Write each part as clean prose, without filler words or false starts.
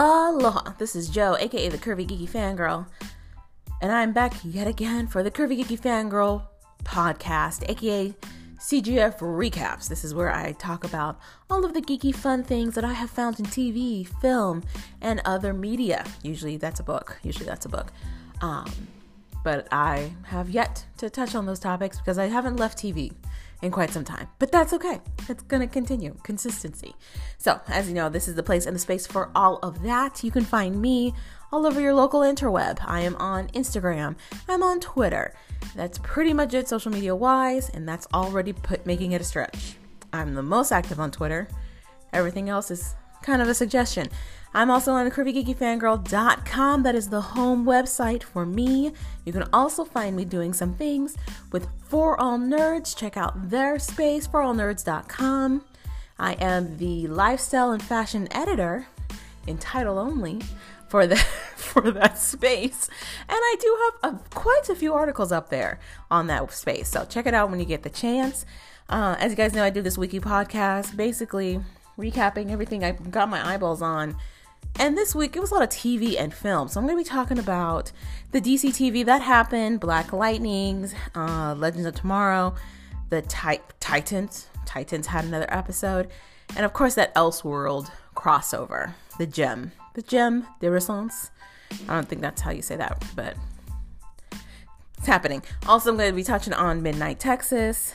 Aloha, this is Joe, aka the Curvy Geeky Fangirl, and I'm back yet again for the Curvy Geeky Fangirl podcast, aka CGF Recaps. This is where I talk about all of the geeky fun things that I have found in TV, film, and other media. Usually that's a book. But I have yet to touch on those topics because I haven't left TV in quite some time, but that's okay. It's going to continue. Consistency. So, as you know, this is the place and the space for all of that. You can find me all over your local interweb. I am on Instagram. I'm on Twitter. That's pretty much it social media-wise, and that's already making it a stretch. I'm the most active on Twitter. Everything else is kind of a suggestion. I'm also on CurvyGeekyFangirl.com. That is the home website for me. You can also find me doing some things with For All Nerds. Check out their space, ForAllNerds.com. I am the lifestyle and fashion editor, in title only, for that space. And I do have quite a few articles up there on that space. So check it out when you get the chance. As you guys know, I do this weekly podcast, basically recapping everything I got my eyeballs on. And this week, it was a lot of TV and film. So I'm going to be talking about the DC TV that happened, Black Lightning, Legends of Tomorrow, the Titans. Titans had another episode. And of course, that Elseworlds crossover, the gem de Renaissance. I don't think that's how you say that, but it's happening. Also, I'm going to be touching on Midnight Texas.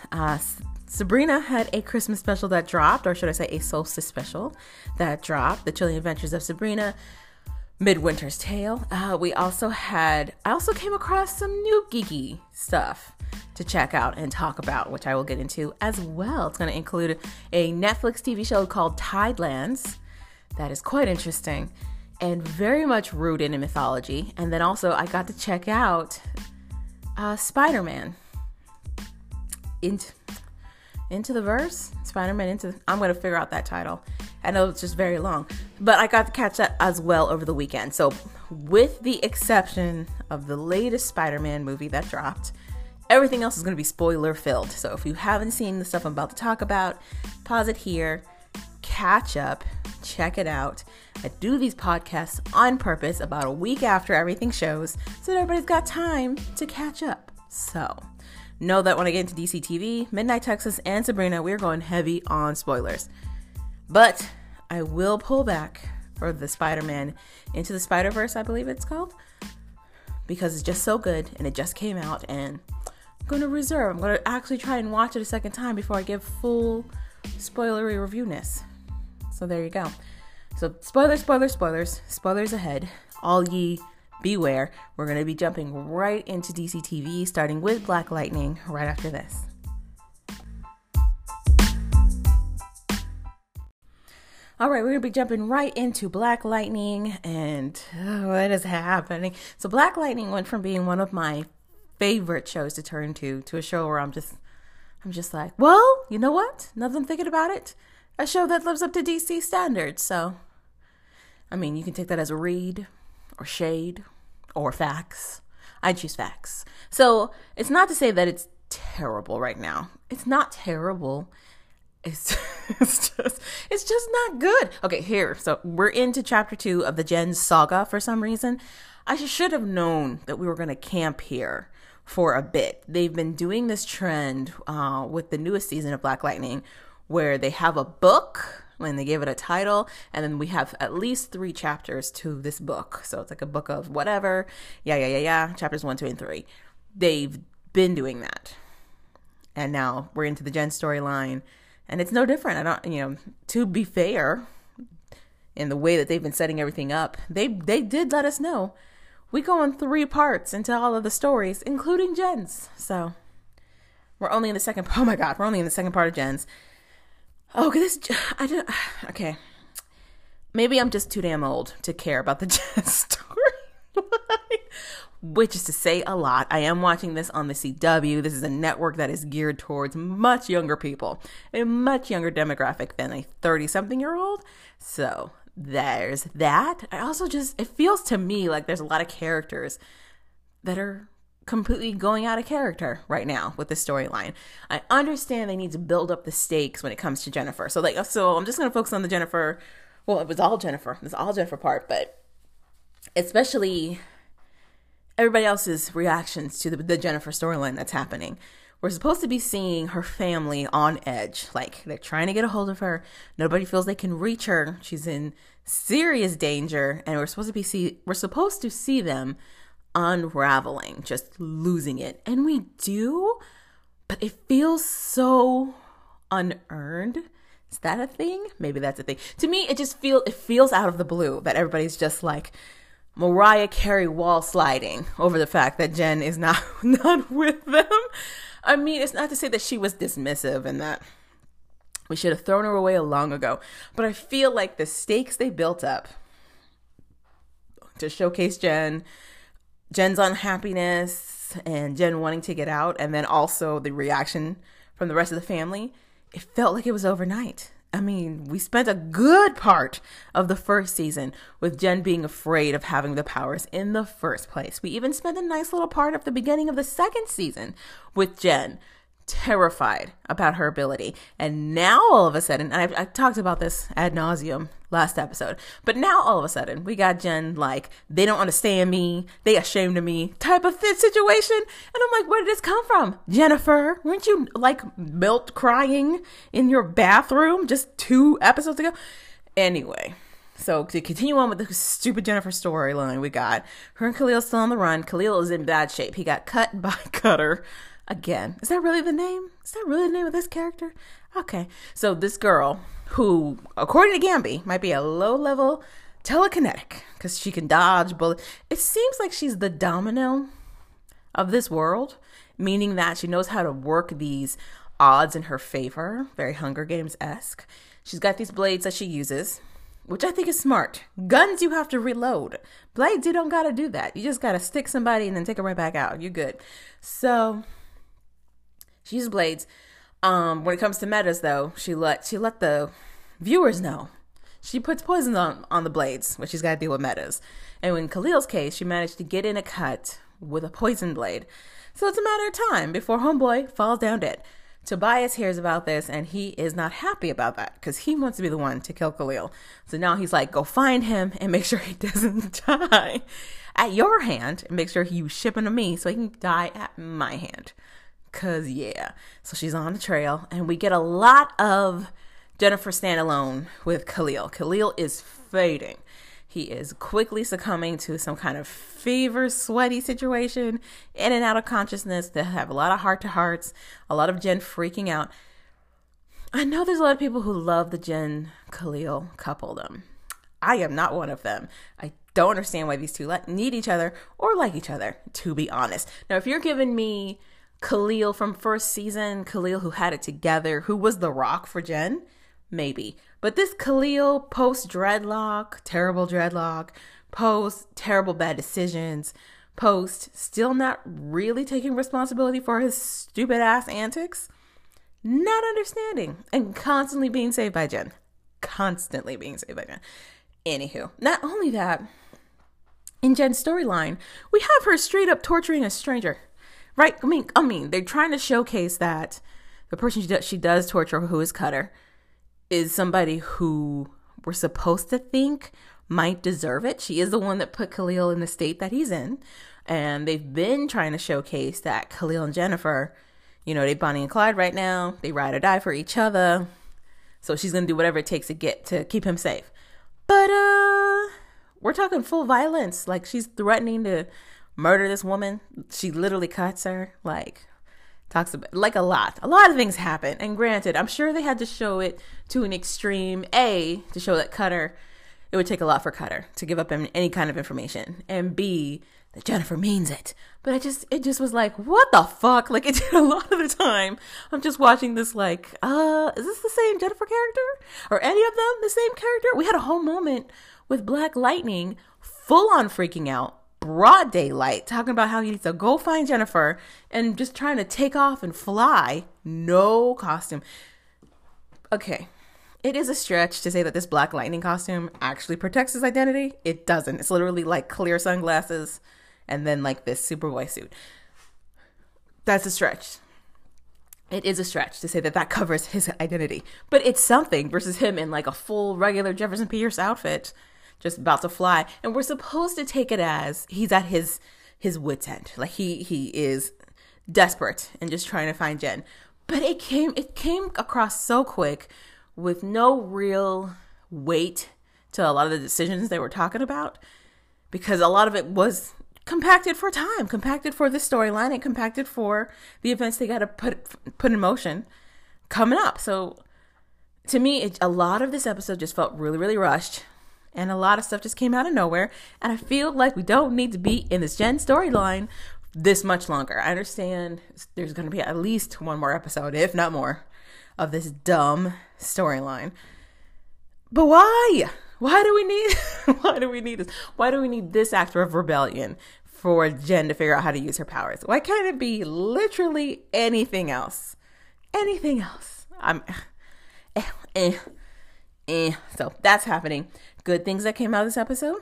Sabrina had a Christmas special that dropped, or should I say a solstice special that dropped, The Chilling Adventures of Sabrina, Midwinter's Tale. I also came across some new geeky stuff to check out and talk about, which I will get into as well. It's going to include a Netflix TV show called Tidelands that is quite interesting and very much rooted in mythology. And then also I got to check out Spider-Man Into the Verse. I'm going to figure out that title. I know it's just very long, but I got to catch that as well over the weekend. So with the exception of the latest Spider-Man movie that dropped, everything else is going to be spoiler filled. So if you haven't seen the stuff I'm about to talk about, pause it here, catch up, check it out. I do these podcasts on purpose about a week after everything shows so that everybody's got time to catch up. So know that when I get into DC TV, Midnight Texas, and Sabrina, we're going heavy on spoilers. But I will pull back for the Spider-Man Into the Spider-Verse, I believe it's called, because it's just so good, and it just came out, and I'm going to reserve. I'm going to actually try and watch it a second time before I give full spoilery reviewness. So there you go. So spoilers ahead. All ye beware, we're going to be jumping right into DC TV, starting with Black Lightning right after this. All right, we're going to be jumping right into Black Lightning and what is happening. So Black Lightning went from being one of my favorite shows to turn to a show where I'm just like, well, you know what? Now that I'm thinking about it, a show that lives up to DC standards. So, I mean, you can take that as a read or shade or facts. I choose facts. So it's not to say that it's terrible right now. It's not terrible. It's just not good. Okay, here. So we're into chapter 2 of the Gen saga for some reason. I should have known that we were going to camp here for a bit. They've been doing this trend with the newest season of Black Lightning where they have a book and they gave it a title, and then we have at least 3 chapters to this book. So it's like a book of whatever. Yeah. Chapters 1, 2, and 3. They've been doing that. And now we're into the Gen storyline, and it's no different. To be fair, in the way that they've been setting everything up, they did let us know. We go on 3 parts into all of the stories, including Gen's. So we're only in the second. Oh my God, we're only in the second part of Gen's. Okay, okay. Maybe I'm just too damn old to care about the Gen storyline, which is to say a lot. I am watching this on the CW. This is a network that is geared towards much younger people, a much younger demographic than a 30-something-year-old. So there's that. I also it feels to me like there's a lot of characters that are completely going out of character right now with the storyline. I understand they need to build up the stakes when it comes to Jennifer. So I'm just going to focus on the Jennifer Well, it was all Jennifer. It was all Jennifer part, but especially everybody else's reactions to the Jennifer storyline that's happening. We're supposed to be seeing her family on edge. Like, they're trying to get a hold of her. Nobody feels they can reach her. She's in serious danger, and we're supposed to see them unraveling, just losing it. And we do, but it feels so unearned. Is that a thing? Maybe that's a thing. To me, it feels out of the blue that everybody's just like Mariah Carey wall sliding over the fact that Jen is not with them. I mean, it's not to say that she was dismissive and that we should have thrown her away long ago, but I feel like the stakes they built up to showcase Jen's unhappiness and Jen wanting to get out, and then also the reaction from the rest of the family, it felt like it was overnight. I mean, we spent a good part of the first season with Jen being afraid of having the powers in the first place. We even spent a nice little part of the beginning of the second season with Jen terrified about her ability. And now all of a sudden, and I talked about this ad nauseum last episode, but now all of a sudden we got Jen like, they don't understand me, they ashamed of me type of situation. And I'm like, where did this come from? Jennifer, weren't you like melt crying in your bathroom just 2 episodes ago? Anyway, so to continue on with the stupid Jennifer storyline, we got her and Khalil still on the run. Khalil is in bad shape. He got cut by Cutter. Again, is that really the name? Is that really the name of this character? Okay, so this girl who, according to Gamby, might be a low-level telekinetic because she can dodge bullets. It seems like she's the domino of this world, meaning that she knows how to work these odds in her favor, very Hunger Games-esque. She's got these blades that she uses, which I think is smart. Guns, you have to reload. Blades, you don't got to do that. You just got to stick somebody and then take them right back out. You're good. So she uses blades. When it comes to metas, though, she let the viewers know. She puts poison on the blades when she's got to deal with metas. And in Khalil's case, she managed to get in a cut with a poison blade. So it's a matter of time before homeboy falls down dead. Tobias hears about this, and he is not happy about that because he wants to be the one to kill Khalil. So now he's like, go find him and make sure he doesn't die at your hand. And make sure you ship him to me so he can die at my hand. Cause yeah, so she's on the trail, and we get a lot of Jennifer standalone with Khalil. Khalil is fading. He is quickly succumbing to some kind of fever, sweaty situation, in and out of consciousness. They have a lot of heart-to-hearts, a lot of Jen freaking out. I know there's a lot of people who love the Jen-Khalil coupledom. I am not one of them. I don't understand why these two need each other or like each other, to be honest. Now, if you're giving me Khalil from first season, Khalil who had it together, who was the rock for Jen, maybe. But this Khalil post-dreadlock, terrible dreadlock, post-terrible bad decisions, post-still not really taking responsibility for his stupid-ass antics, not understanding, and constantly being saved by Jen. Constantly being saved by Jen. Anywho, not only that, in Jen's storyline, we have her straight up torturing a stranger. Right? I mean, they're trying to showcase that the person she does torture, who is Cutter, is somebody who we're supposed to think might deserve it. She is the one that put Khalil in the state that he's in. And they've been trying to showcase that Khalil and Jennifer, you know, they Bonnie and Clyde right now. They ride or die for each other. So she's going to do whatever it takes to keep him safe. But we're talking full violence. Like, she's threatening to murder this woman. She literally cuts her, like, talks about, like, a lot of things happen. And granted, I'm sure they had to show it to an extreme, to show that Cutter, it would take a lot for Cutter to give up any kind of information, and B, that Jennifer means it. But it just was like, what the fuck? Like, it did a lot of the time. I'm just watching this like, is this the same Jennifer character? Or any of them the same character? We had a whole moment with Black Lightning full on freaking out, broad daylight, talking about how he needs to go find Jennifer and just trying to take off and fly, no costume. Okay, it is a stretch to say that this Black Lightning costume actually protects his identity. It doesn't. It's literally like clear sunglasses and then like this Superboy suit. That's a stretch. It is a stretch to say that that covers his identity, but it's something versus him in like a full regular Jefferson Pierce outfit, just about to fly. And we're supposed to take it as he's at his wit's end, like he is desperate and just trying to find Jen. But it came across so quick, with no real weight to a lot of the decisions they were talking about, because a lot of it was compacted for time, compacted for this storyline, and compacted for the events they got to put in motion coming up. So to me, a lot of this episode just felt really, really rushed, and a lot of stuff just came out of nowhere, and I feel like we don't need to be in this Jen storyline this much longer. I understand there's going to be at least one more episode, if not more, of this dumb storyline. But why? Why do we need this? Why do we need this act of rebellion for Jen to figure out how to use her powers? Why can't it be literally anything else? Anything else. So that's happening. Good things that came out of this episode.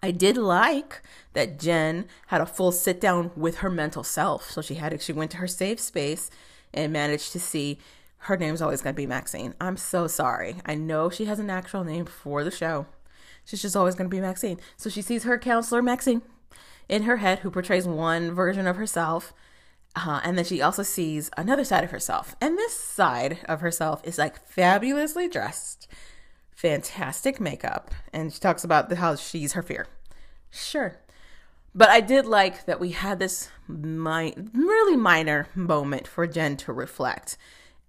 I did like that Jen had a full sit down with her mental self. So she went to her safe space and managed to see her name's always going to be Maxine. I'm so sorry. I know she has an actual name for the show. She's just always going to be Maxine. So she sees her counselor, Maxine, in her head, who portrays one version of herself. And then she also sees another side of herself. And this side of herself is like fabulously dressed, fantastic makeup. And she talks about how she's her fear. Sure. But I did like that we had this really minor moment for Jen to reflect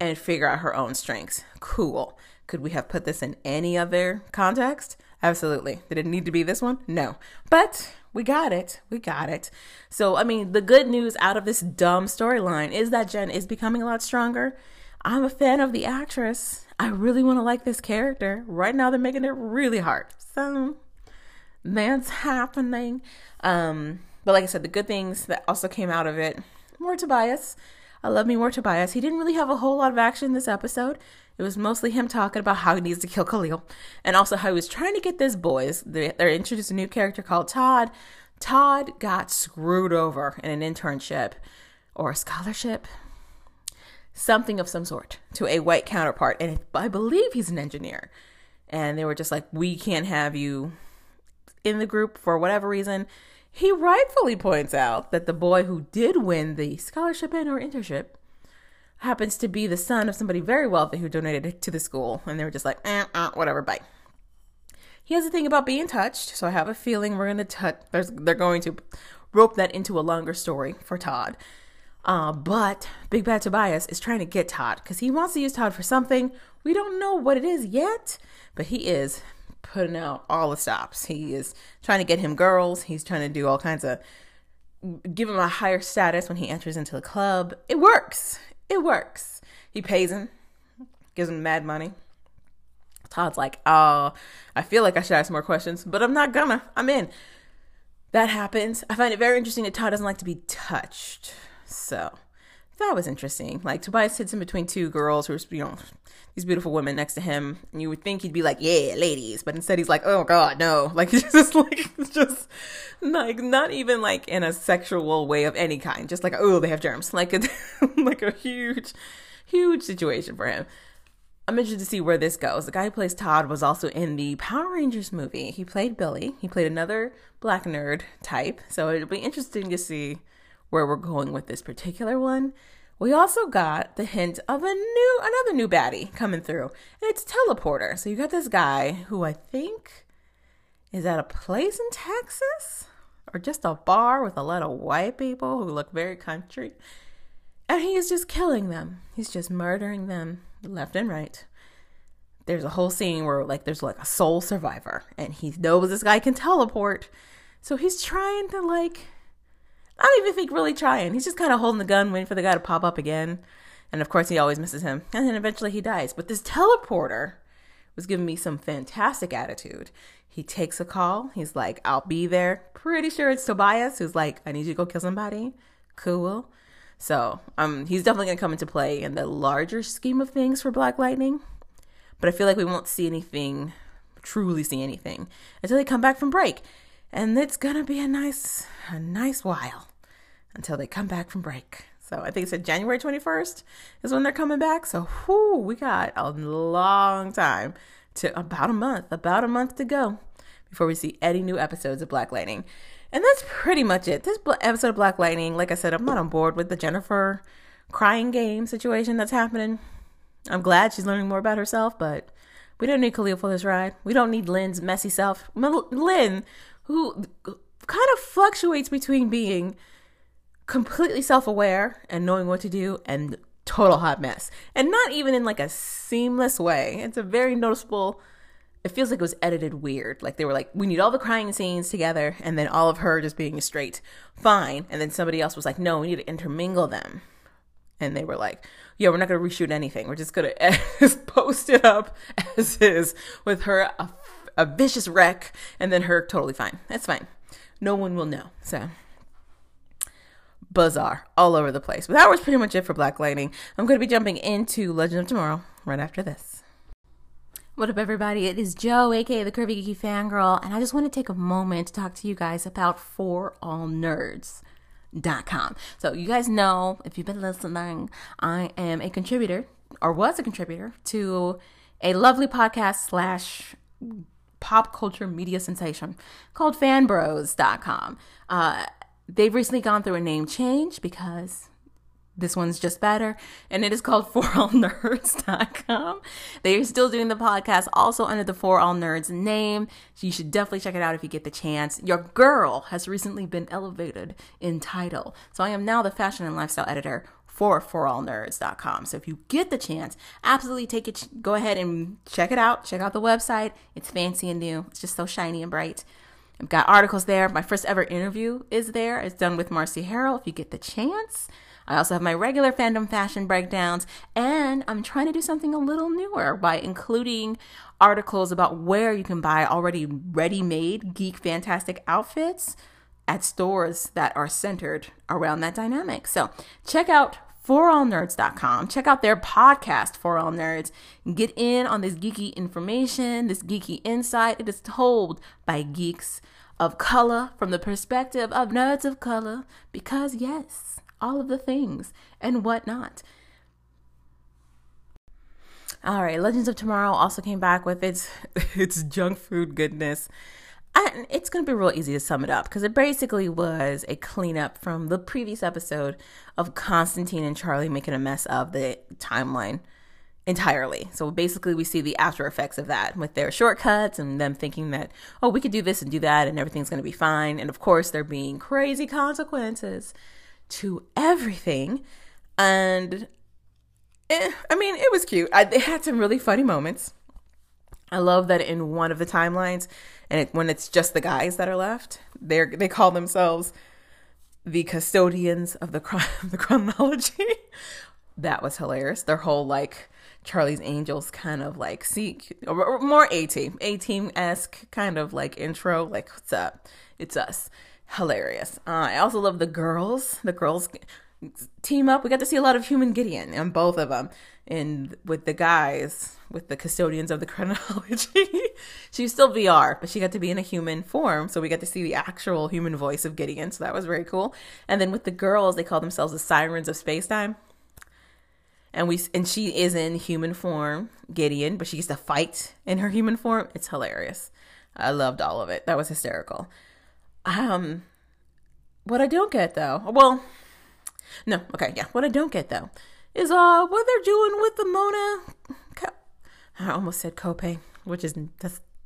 and figure out her own strengths. Cool. Could we have put this in any other context? Absolutely. Did it need to be this one? No. But we got it. We got it. So, I mean, the good news out of this dumb storyline is that Jen is becoming a lot stronger. I'm a fan of the actress. I really want to like this character. Right now, they're making it really hard. So that's happening. But like I said, the good things that also came out of it, more Tobias. I love me more Tobias. He didn't really have a whole lot of action this episode. It was mostly him talking about how he needs to kill Khalil, and also how he was trying to get this boys. They're introduced a new character called Todd. Todd got screwed over in an internship or a scholarship, something of some sort, to a white counterpart. And I believe he's an engineer. And they were just like, we can't have you in the group for whatever reason. He rightfully points out that the boy who did win the scholarship and or internship happens to be the son of somebody very wealthy who donated to the school. And they were just like, whatever, bye. He has a thing about being touched. So I have a feeling they're going to rope that into a longer story for Todd. But Big Bad Tobias is trying to get Todd because he wants to use Todd for something. We don't know what it is yet, but he is putting out all the stops. He is trying to get him girls. He's trying to do all kinds of, give him a higher status when he enters into the club. It works. It works. He pays him, gives him mad money. Todd's like, oh, I feel like I should ask more questions, but I'm not gonna. I'm in. That happens. I find it very interesting that Todd doesn't like to be touched. So that was interesting. Like, Tobias sits in between two girls who are, you know, these beautiful women next to him, and you would think he'd be like, yeah, ladies, but instead he's like, oh god, no. Like, it's just like, it's just like not even like in a sexual way of any kind, just like, oh, they have germs. Like a like a huge situation for him. I'm interested to see where this goes. The guy who plays Todd was also in the Power Rangers movie. He played Billy. He played another black nerd type, so it'll be interesting to see where we're going with this particular one. We also got the hint of another new baddie coming through, and it's Teleporter. So you got this guy who I think is at a place in Texas or just a bar with a lot of white people who look very country, and he is just killing them. He's just murdering them left and right. There's a whole scene where like there's like a sole survivor, and he knows this guy can teleport, so he's trying to like, I don't even think really trying. He's just kind of holding the gun, waiting for the guy to pop up again. And of course, he always misses him. And then eventually he dies. But this teleporter was giving me some fantastic attitude. He takes a call. He's like, I'll be there. Pretty sure it's Tobias who's like, I need you to go kill somebody. Cool. So he's definitely going to come into play in the larger scheme of things for Black Lightning. But I feel like we won't see anything, truly see anything, until they come back from break. And it's going to be a nice while until they come back from break. So I think it said January 21st is when they're coming back. So whew, we got a long time to about a month to go before we see any new episodes of Black Lightning. And that's pretty much it. This episode of Black Lightning, like I said, I'm not on board with the Jennifer crying game situation that's happening. I'm glad she's learning more about herself, but we don't need Khalil for this ride. We don't need Lynn's messy self. Lynn, who kind of fluctuates between being completely self-aware and knowing what to do and total hot mess, and not even in like a seamless way. It's a very noticeable, it feels like it was edited weird, like they were like, we need all the crying scenes together and then all of her just being a straight fine, and then somebody else was like, no, we need to intermingle them, and they were like, yeah, we're not gonna reshoot anything, we're just gonna post it up as is with her a vicious wreck and then her totally fine. That's fine, no one will know. So bizarre all over the place. But that was pretty much it for Black Lightning. I'm going to be jumping into Legends of Tomorrow right after this. What up, everybody? It is Joe, aka the Curvy Geeky Fangirl, and I just want to take a moment to talk to you guys about ForAllNerds.com. So you guys know, if you've been listening, I am a contributor, or was a contributor, to a lovely podcast slash pop culture media sensation called FanBros.com. They've recently gone through a name change because this one's just better, and it is called ForAllNerds.com. They are still doing the podcast also under the For All Nerds name. So you should definitely check it out if you get the chance. Your girl has recently been elevated in title. So I am now the fashion and lifestyle editor for ForAllNerds.com. So if you get the chance, absolutely take it. Go ahead and check it out. Check out the website. It's fancy and new. It's just so shiny and bright. I've got articles there. My first ever interview is there. It's done with Marcy Harrell, if you get the chance. I also have my regular fandom fashion breakdowns, and I'm trying to do something a little newer by including articles about where you can buy already ready-made geek fantastic outfits at stores that are centered around that dynamic. So check out ForAllNerds.com. Check out their podcast, For All Nerds. Get in on this geeky information, this geeky insight. It is told by geeks of color from the perspective of nerds of color, because yes, all of the things and whatnot. All right, Legends of Tomorrow also came back with its junk food goodness. And it's going to be real easy to sum it up, because it basically was a cleanup from the previous episode of Constantine and Charlie making a mess of the timeline entirely. So basically we see the after effects of that with their shortcuts and them thinking that, oh, we could do this and do that and everything's going to be fine. And of course there being crazy consequences to everything. And I mean, it was cute. They had some really funny moments. I love that in one of the timelines, and when it's just the guys that are left, they call themselves the custodians of the crime, the chronology. That was hilarious. Their whole like Charlie's Angels kind of like or more A-Team-esque kind of like intro, like what's up? It's us. Hilarious. I also love the girls. The girls team up. We got to see a lot of Human Gideon on both of them, and with the guys, with the custodians of the chronology. She was still VR, but she got to be in a human form, so we got to see the actual human voice of Gideon, so that was very cool. And then with the girls, they call themselves the Sirens of Space-Time, and she is in human form, Gideon, but she gets to fight in her human form. It's hilarious. I loved all of it. That was hysterical. What I don't get though, well, no, okay, yeah. What I don't get, though, is what they're doing with the Mona... I almost said copay, which is...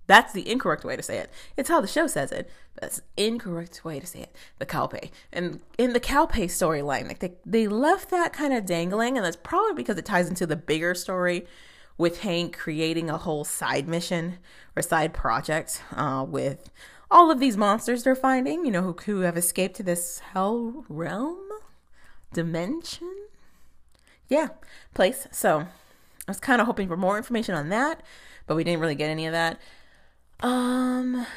That's the incorrect way to say it. It's how the show says it. That's the incorrect way to say it. The cowpay. And in the cowpay storyline, like they left that kind of dangling, and that's probably because it ties into the bigger story with Hank creating a whole side mission or side project with all of these monsters they're finding, you know, who have escaped to this hell realm? Dimension, yeah, place. So I was kind of hoping for more information on that, but we didn't really get any of that. That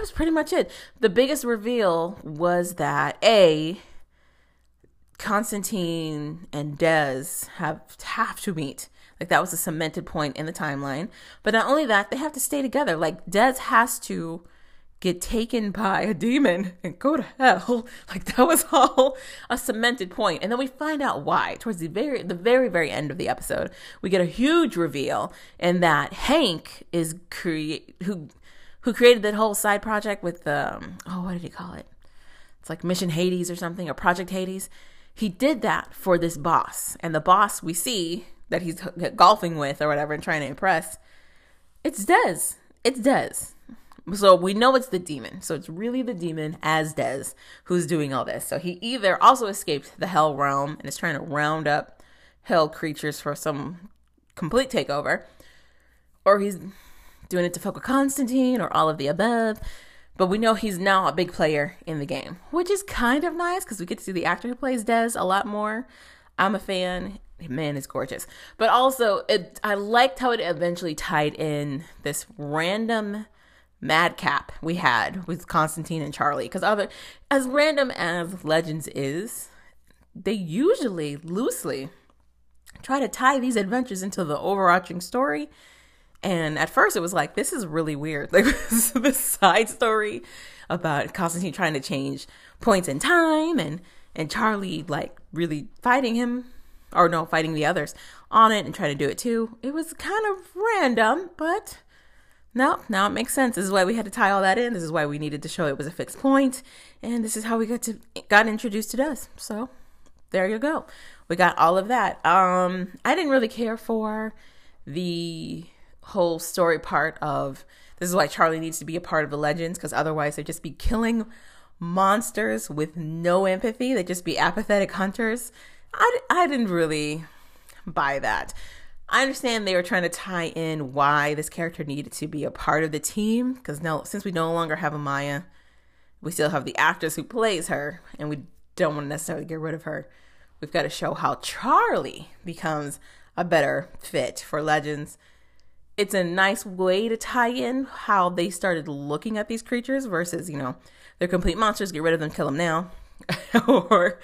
was pretty much it. The biggest reveal was that Constantine and Dez have to meet. Like, that was a cemented point in the timeline. But not only that, they have to stay together. Like, Dez has to get taken by a demon and go to hell. Like, that was all a cemented point. And then we find out why. Towards the very end of the episode, we get a huge reveal in that Hank is who created that whole side project with, what did he call it? It's like Mission Hades or something, or Project Hades. He did that for this boss. And the boss we see that he's golfing with or whatever and trying to impress, it's Dez. It's Dez. So we know it's the demon. So it's really the demon as Dez who's doing all this. So he either also escaped the hell realm and is trying to round up hell creatures for some complete takeover, or he's doing it to fuck with Constantine, or all of the above. But we know he's now a big player in the game, which is kind of nice because we get to see the actor who plays Dez a lot more. I'm a fan. Man is gorgeous. But also, I liked how it eventually tied in this random madcap we had with Constantine and Charlie, because as random as Legends is, they usually loosely try to tie these adventures into the overarching story. And at first it was like, this is really weird. Like, this side story about Constantine trying to change points in time and Charlie like really fighting him, or no, fighting the others on it and trying to do it too. It was kind of random, but no, now it makes sense. This is why we had to tie all that in. This is why we needed to show it was a fixed point. And this is how we got introduced to Dez. So there you go. We got all of that. I didn't really care for the whole story part of this is why Charlie needs to be a part of the Legends, because otherwise they'd just be killing monsters with no empathy. They'd just be apathetic hunters. I didn't really buy that. I understand they were trying to tie in why this character needed to be a part of the team, because now since we no longer have Amaya, we still have the actress who plays her, and we don't want to necessarily get rid of her. We've got to show how Charlie becomes a better fit for Legends. It's a nice way to tie in how they started looking at these creatures versus, they're complete monsters, get rid of them, kill them now. Or,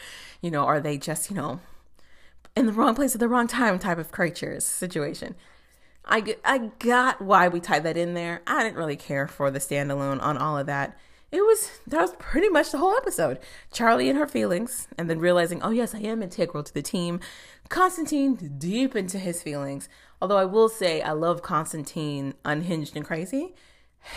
are they just, in the wrong place at the wrong time type of creatures situation. I got why we tied that in there. I didn't really care for the standalone on all of that. That was pretty much the whole episode. Charlie and her feelings, and then realizing, oh yes, I am integral to the team. Constantine deep into his feelings. Although I will say I love Constantine unhinged and crazy.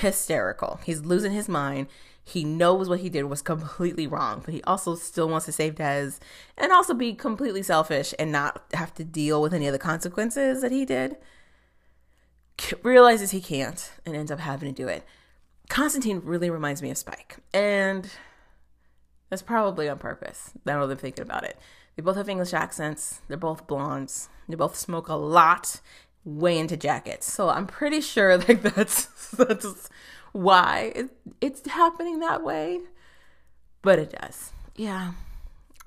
Hysterical. He's losing his mind. He knows what he did was completely wrong, but he also still wants to save Dez and also be completely selfish and not have to deal with any of the consequences that he did. Realizes he can't and ends up having to do it. Constantine really reminds me of Spike, and that's probably on purpose, now that I'm thinking about it. They both have English accents, they're both blondes, they both smoke a lot, way into jackets, so I'm pretty sure like that's why it's happening that way, but it does. Yeah,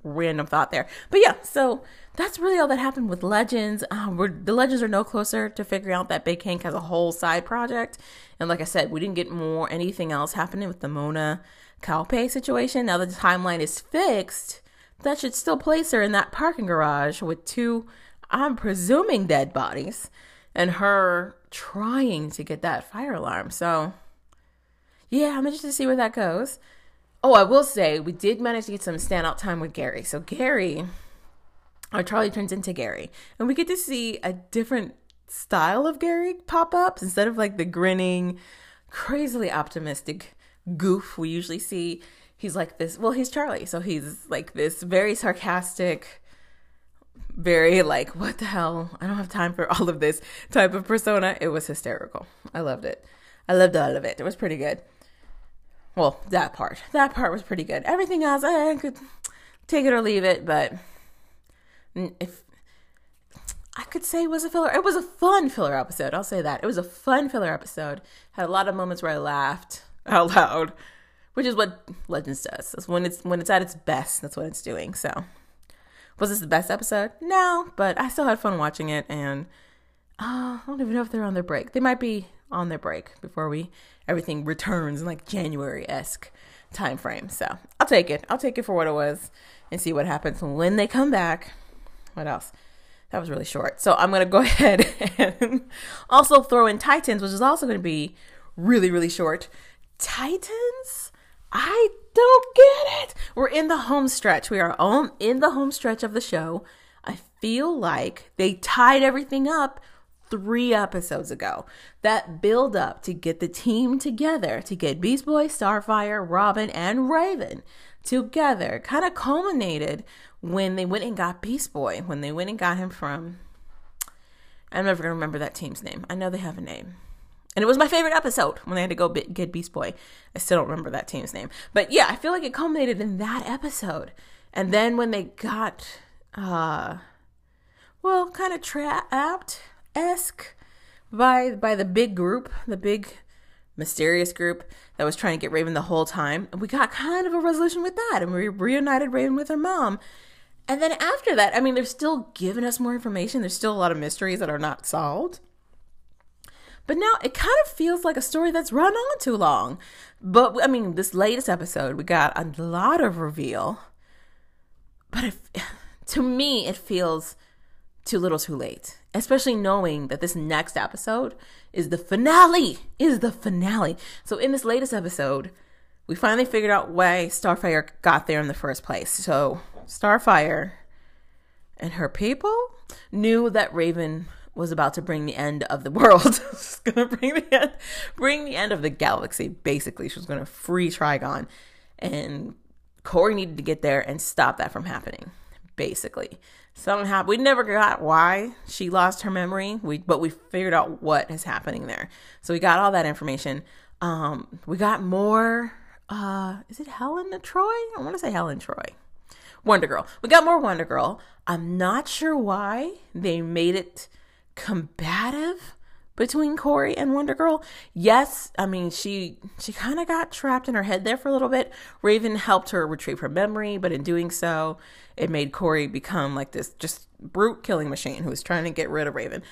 random thought there. But yeah, so that's really all that happened with Legends. The Legends are no closer to figuring out that Big Hank has a whole side project. And like I said, we didn't get anything else happening with the Mona Calpe situation. Now that the timeline is fixed, that should still place her in that parking garage with two, I'm presuming, dead bodies and her trying to get that fire alarm. So yeah, I'm interested to see where that goes. Oh, I will say we did manage to get some standout time with Gary. So Charlie turns into Gary, and we get to see a different style of Gary pop up instead of like the grinning, crazily optimistic goof we usually see. He's like this. Well, he's Charlie, so he's like this very sarcastic, very like, what the hell? I don't have time for all of this type of persona. It was hysterical. I loved it. I loved all of it. It was pretty good. Well, that part was pretty good. Everything else, I could take it or leave it, but if I could say it was a filler, it was a fun filler episode. I'll say that. It was a fun filler episode. Had a lot of moments where I laughed out loud, which is what Legends does. That's when it's at its best. That's what it's doing. So was this the best episode? No, but I still had fun watching it, and I don't even know if they're on their break. They might be on their break before everything returns in like January-esque time frame. So I'll take it. I'll take it for what it was and see what happens when they come back. What else? That was really short. So I'm going to go ahead and also throw in Titans, which is also going to be really, really short. Titans? I don't get it. We're in the home stretch. We are in the home stretch of the show. I feel like they tied everything up 3 episodes ago. That build up to get the team together, to get Beast Boy, Starfire, Robin, and Raven together kind of culminated when they went and got Beast Boy, when they went and got him from, I'm never going to remember that team's name. I know they have a name. And it was my favorite episode when they had to go get Beast Boy. I still don't remember that team's name. But yeah, I feel like it culminated in that episode. And then when they got, well, kind of trapped-esque by the big group, the big mysterious group that was trying to get Raven the whole time. And we got kind of a resolution with that. And we reunited Raven with her mom. And then after that, I mean, they're still giving us more information. There's still a lot of mysteries that are not solved. But now it kind of feels like a story that's run on too long. But, I mean, this latest episode, we got a lot of reveal. But to me, it feels too little too late. Especially knowing that this next episode is the finale. Is the finale. So in this latest episode, we finally figured out why Starfire got there in the first place. So Starfire and her people knew that Raven was about to bring the end of the world. She's going to bring the end of the galaxy, basically. She was going to free Trigon. And Kori needed to get there and stop that from happening, basically. Something happened. We never got why she lost her memory, but we figured out what is happening there. So we got all that information. We got more, is it Helen Troy? I want to say Helen Troy. Wonder Girl. We got more Wonder Girl. I'm not sure why they made it combative between Kori and Wonder Girl. Yes, I mean, she kind of got trapped in her head there for a little bit. Raven helped her retrieve her memory, but in doing so, it made Kori become like this just brute killing machine who was trying to get rid of Raven.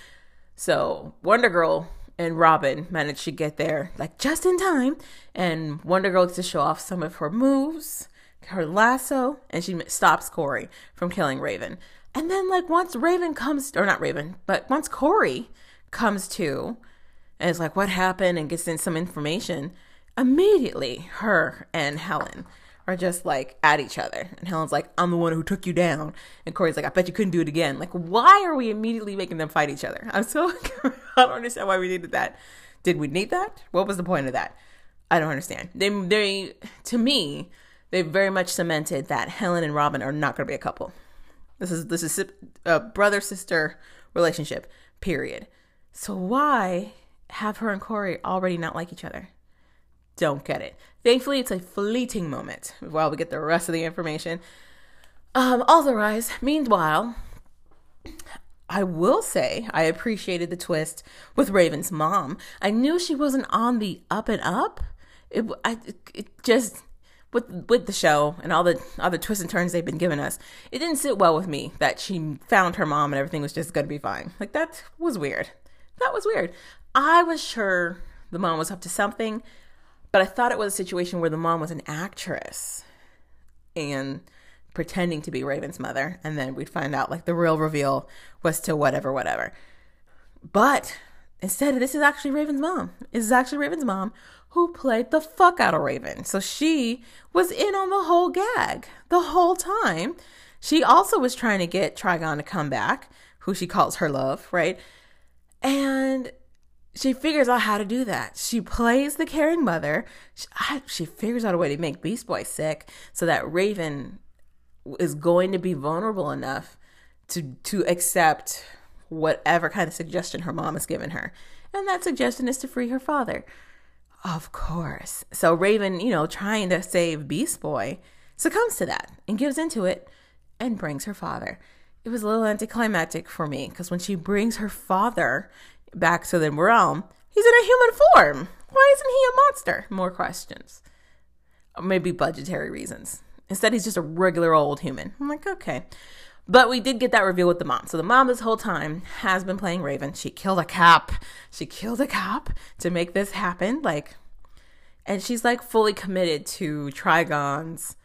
So Wonder Girl and Robin managed to get there like just in time, and Wonder Girl gets to show off some of her moves, her lasso, and she stops Kori from killing Raven. And then like once Raven comes, or not Raven, but once Kori comes to and is like, what happened, and gets in some information, immediately her and Helen are just like at each other. And Helen's like, I'm the one who took you down. And Kori's like, I bet you couldn't do it again. Like, why are we immediately making them fight each other? I'm so, I don't understand why we needed that. Did we need that? What was the point of that? I don't understand. They to me, they very much cemented that Helen and Robin are not going to be a couple. This is a brother-sister relationship, period. So why have her and Kori already not like each other? Don't get it. Thankfully, it's a fleeting moment while we get the rest of the information. Otherwise, meanwhile, I will say I appreciated the twist with Raven's mom. I knew she wasn't on the up and up. It just... With the show and all the other twists and turns they've been giving us, it didn't sit well with me that she found her mom and everything was just going to be fine. Like, that was weird. That was weird. I was sure the mom was up to something, but I thought it was a situation where the mom was an actress and pretending to be Raven's mother, and then we'd find out, like, the real reveal was to whatever. But instead, this is actually Raven's mom. This is actually Raven's mom who played the fuck out of Raven. So she was in on the whole gag the whole time. She also was trying to get Trigon to come back, who she calls her love, right? And she figures out how to do that. She plays the caring mother. She figures out a way to make Beast Boy sick so that Raven is going to be vulnerable enough to accept whatever kind of suggestion her mom has given her. And that suggestion is to free her father. Of course. So Raven, trying to save Beast Boy, succumbs to that and gives into it and brings her father. It was a little anticlimactic for me because when she brings her father back to the realm, he's in a human form. Why isn't he a monster? More questions. Or maybe budgetary reasons. Instead, he's just a regular old human. I'm like, okay. But we did get that reveal with the mom. So the mom this whole time has been playing Raven. She killed a cop. She killed a cop to make this happen. And she's like fully committed to Trigon's,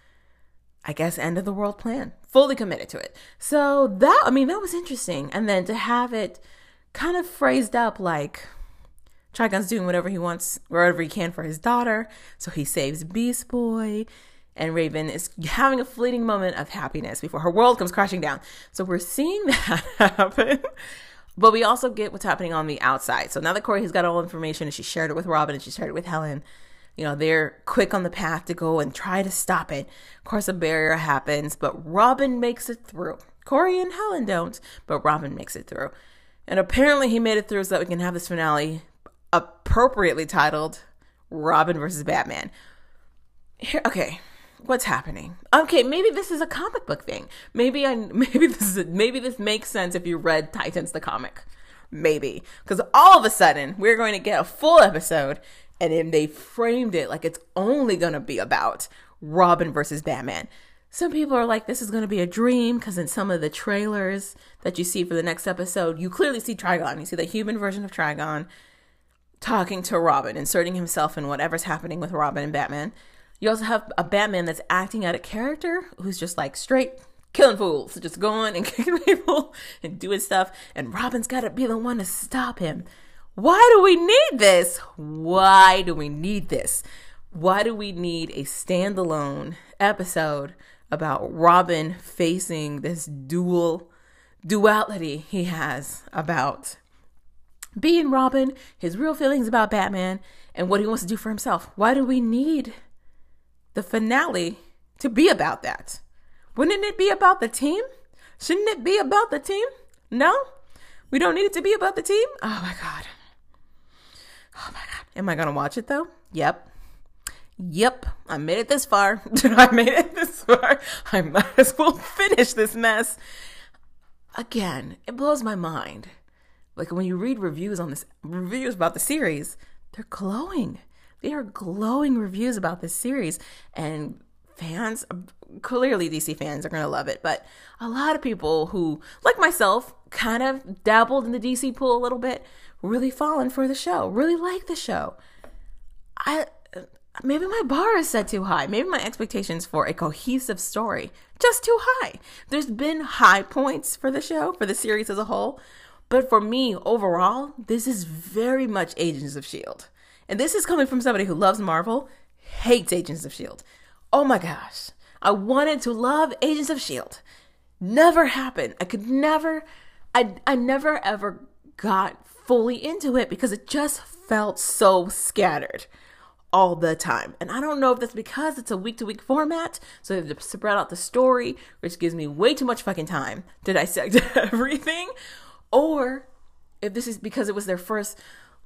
I guess, end of the world plan. Fully committed to it. So that was interesting. And then to have it kind of phrased up like Trigon's doing whatever he wants, wherever he can for his daughter. So he saves Beast Boy. And Raven is having a fleeting moment of happiness before her world comes crashing down. So we're seeing that happen. But we also get what's happening on the outside. So now that Corey has got all the information and she shared it with Robin and she shared it with Helen, you know, they're quick on the path to go and try to stop it. Of course, a barrier happens, but Robin makes it through. Corey and Helen don't, but Robin makes it through. And apparently he made it through so that we can have this finale appropriately titled Robin versus Batman. Here, okay. What's happening? Okay, maybe this is a comic book thing. Maybe this makes sense if you read Titans the comic. Maybe. Because all of a sudden, we're going to get a full episode, and then they framed it like it's only going to be about Robin versus Batman. Some people are like, this is going to be a dream, because in some of the trailers that you see for the next episode, you clearly see Trigon. You see the human version of Trigon talking to Robin, inserting himself in whatever's happening with Robin and Batman. You also have a Batman that's acting out a character who's just like straight killing fools, just going and kicking people and doing stuff. And Robin's got to be the one to stop him. Why do we need this? Why do we need this? Why do we need a standalone episode about Robin facing this duality he has about being Robin, his real feelings about Batman, and what he wants to do for himself? Why do we need the finale to be about that? Wouldn't it be about the team? Shouldn't it be about the team? No? We don't need it to be about the team? Oh my God. Oh my God. Am I going to watch it though? Yep. Yep. I made it this far. I might as well finish this mess. Again, it blows my mind. Like when you read reviews about the series, they're glowing. They are glowing reviews about this series, and fans, clearly DC fans, are going to love it. But a lot of people who, like myself, kind of dabbled in the DC pool a little bit, really fallen for the show, really like the show. Maybe my bar is set too high. Maybe my expectations for a cohesive story, just too high. There's been high points for the show, for the series as a whole. But for me, overall, this is very much Agents of S.H.I.E.L.D. And this is coming from somebody who loves Marvel, hates Agents of S.H.I.E.L.D. Oh my gosh. I wanted to love Agents of S.H.I.E.L.D. Never happened. I never ever got fully into it because it just felt so scattered all the time. And I don't know if that's because it's a week-to-week format, so they have to spread out the story, which gives me way too much fucking time to dissect everything. Or if this is because it was their first...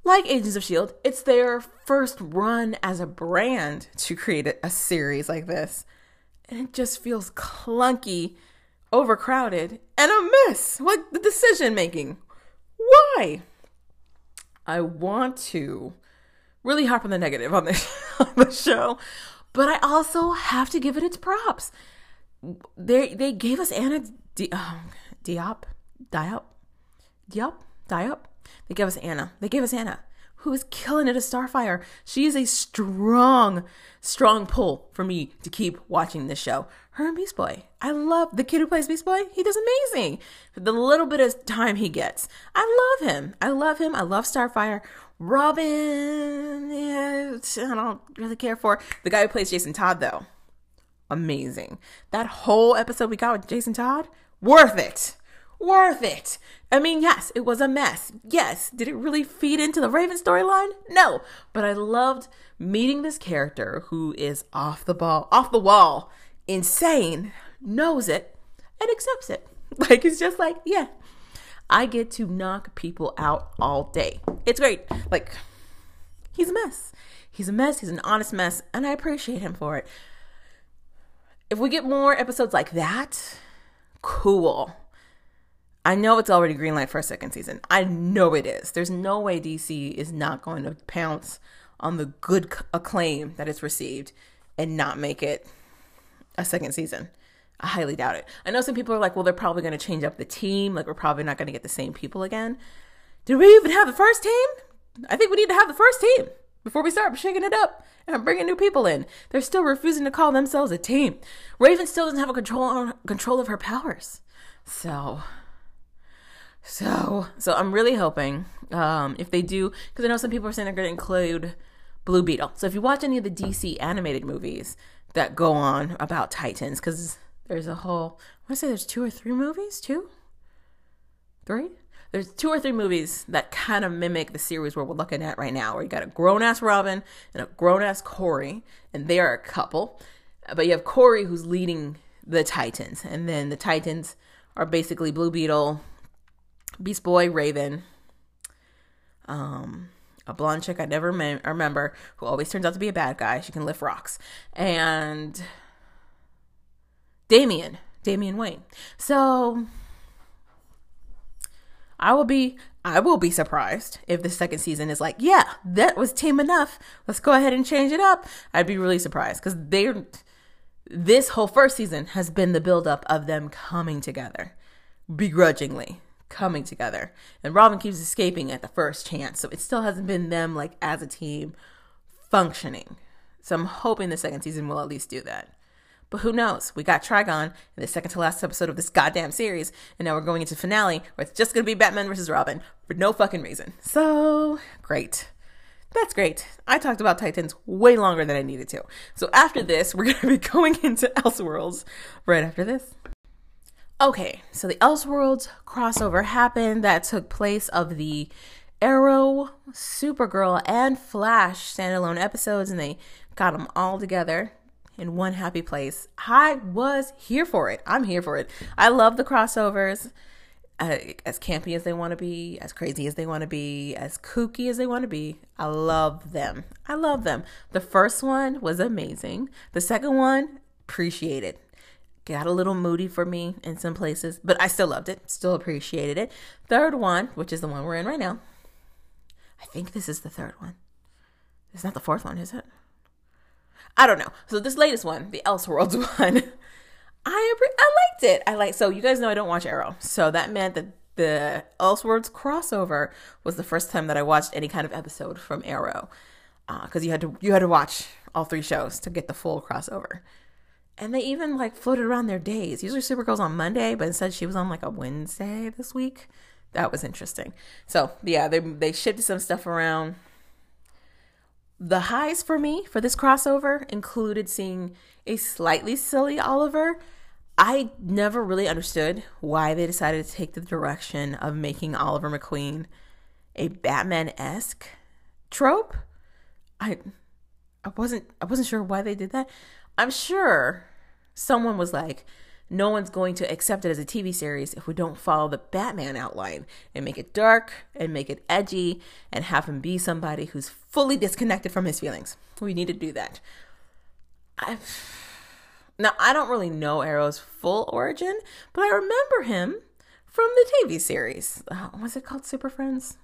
Like Agents of S.H.I.E.L.D., it's their first run as a brand to create a series like this. And it just feels clunky, overcrowded, and a mess. Like the decision making. Why? I want to really harp on the negative on the show, but I also have to give it its props. They gave us Anna Diop. They gave us Anna. Who is killing it at Starfire. She is a strong, strong pull for me to keep watching this show. Her and Beast Boy. I love the kid who plays Beast Boy. He does amazing. The little bit of time he gets. I love him. I love Starfire. Robin, yeah, I don't really care for. The guy who plays Jason Todd, though. Amazing. That whole episode we got with Jason Todd, worth it. Worth it. I mean, yes, it was a mess. Yes. Did it really feed into the Raven storyline? No. But I loved meeting this character who is off the wall, insane, knows it, and accepts it. Like, it's just like, yeah, I get to knock people out all day. It's great. Like, he's a mess. He's an honest mess, and I appreciate him for it. If we get more episodes like that, cool. I know it's already greenlight for a second season. I know it is. There's no way DC is not going to pounce on the good acclaim that it's received and not make it a second season. I highly doubt it. I know some people are like, well, they're probably going to change up the team. Like, we're probably not going to get the same people again. Did we even have the first team? I think we need to have the first team before we start shaking it up and bringing new people in. They're still refusing to call themselves a team. Raven still doesn't have a control of her powers. So... So I'm really hoping if they do, because I know some people are saying they're going to include Blue Beetle. So if you watch any of the DC animated movies that go on about Titans, because there's a whole, I want to say there's two or three movies, two? Three? There's two or three movies that kind of mimic the series where we're looking at right now, where you got a grown-ass Robin and a grown-ass Corey, and they are a couple. But you have Corey who's leading the Titans, and then the Titans are basically Blue Beetle, Beast Boy, Raven, a blonde chick I never remember who always turns out to be a bad guy. She can lift rocks. And Damian Wayne. So I will be surprised if the second season is like, yeah, that was tame enough. Let's go ahead and change it up. I'd be really surprised, because this whole first season has been the buildup of them coming together, begrudgingly coming together. And Robin keeps escaping at the first chance. So it still hasn't been them like as a team functioning. So I'm hoping the second season will at least do that. But who knows? We got Trigon in the second to last episode of this goddamn series, and now we're going into finale where it's just going to be Batman versus Robin for no fucking reason. So, great. That's great. I talked about Titans way longer than I needed to. So after this, we're going to be going into Elseworlds right after this. Okay, so the Elseworlds crossover happened that took place of the Arrow, Supergirl, and Flash standalone episodes, and they got them all together in one happy place. I was here for it. I'm here for it. I love the crossovers, as campy as they want to be, as crazy as they want to be, as kooky as they want to be. I love them. I love them. The first one was amazing. The second one, appreciate it. Got a little moody for me in some places, but I still loved it. Still appreciated it. Third one, which is the one we're in right now. I think this is the third one. It's not the fourth one, is it? I don't know. So this latest one, the Elseworlds one, I liked it. So you guys know I don't watch Arrow. So that meant that the Elseworlds crossover was the first time that I watched any kind of episode from Arrow, because you had to watch all three shows to get the full crossover. And they even like floated around their days. Usually Supergirl's on Monday, but instead she was on like a Wednesday this week. That was interesting. So yeah, they shifted some stuff around. The highs for me for this crossover included seeing a slightly silly Oliver. I never really understood why they decided to take the direction of making Oliver McQueen a Batman-esque trope. I wasn't sure why they did that. I'm sure someone was like, no one's going to accept it as a TV series if we don't follow the Batman outline and make it dark and make it edgy and have him be somebody who's fully disconnected from his feelings. We need to do that. Now, I don't really know Arrow's full origin, but I remember him from the TV series. Was it called Super Friends?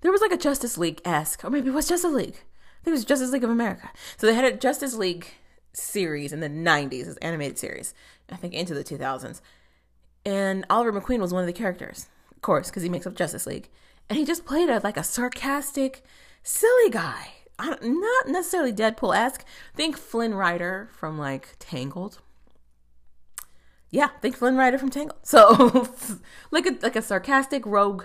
There was like a Justice League-esque, or maybe it was Justice League. I think it was Justice League of America. So they had a Justice League series in the 90s, this animated series, I think into the 2000s. And Oliver McQueen was one of the characters, of course, because he makes up Justice League. And he just played a sarcastic, silly guy. Not necessarily Deadpool-esque. Think Flynn Rider from like Tangled. Yeah, think Flynn Rider from Tangled. So like a sarcastic, rogue,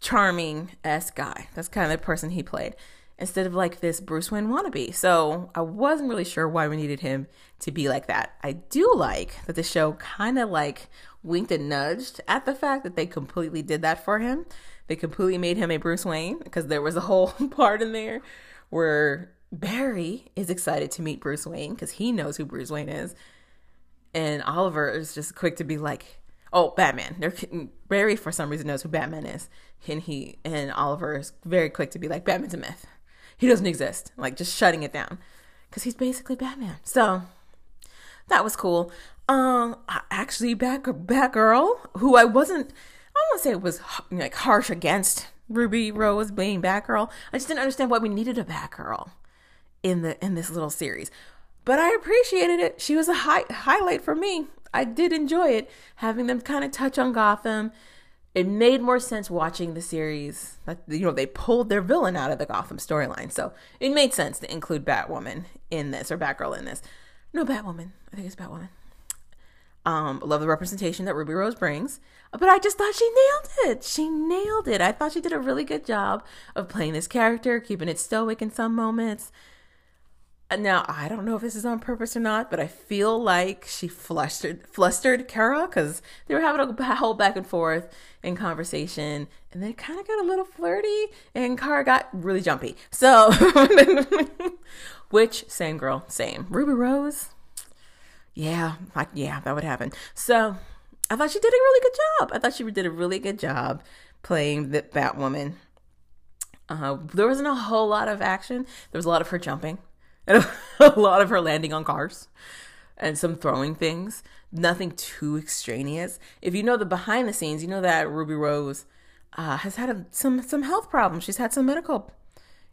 charming-esque guy. That's kind of the person he played, instead of like this Bruce Wayne wannabe. So I wasn't really sure why we needed him to be like that. I do like that the show kind of like winked and nudged at the fact that they completely did that for him. They completely made him a Bruce Wayne, because there was a whole part in there where Barry is excited to meet Bruce Wayne because he knows who Bruce Wayne is. And Oliver is just quick to be like, oh, Batman. Barry for some reason knows who Batman is. And Oliver is very quick to be like, Batman's a myth. He doesn't exist. Like, just shutting it down, because he's basically Batman. So that was cool. Actually, Batgirl, who I won't say it was like harsh against Ruby Rose being Batgirl. I just didn't understand why we needed a Batgirl in this little series, but I appreciated it. She was a highlight for me. I did enjoy it, having them kind of touch on Gotham. It made more sense watching the series. They pulled their villain out of the Gotham storyline. So it made sense to include Batwoman in this, or Batgirl in this. No, Batwoman. I think it's Batwoman. Love the representation that Ruby Rose brings, but I just thought she nailed it. She nailed it. I thought she did a really good job of playing this character, keeping it stoic in some moments. Now, I don't know if this is on purpose or not, but I feel like she flustered Kara, because they were having a whole back and forth in conversation, and they kind of got a little flirty, and Kara got really jumpy. So, which, same girl, same. Ruby Rose, yeah, that would happen. So, I thought she did a really good job. I thought she did a really good job playing the Batwoman. There wasn't a whole lot of action. There was a lot of her jumping. And a lot of her landing on cars and some throwing things. Nothing too extraneous. If you know the behind the scenes, you know that Ruby Rose has had some health problems. She's had some medical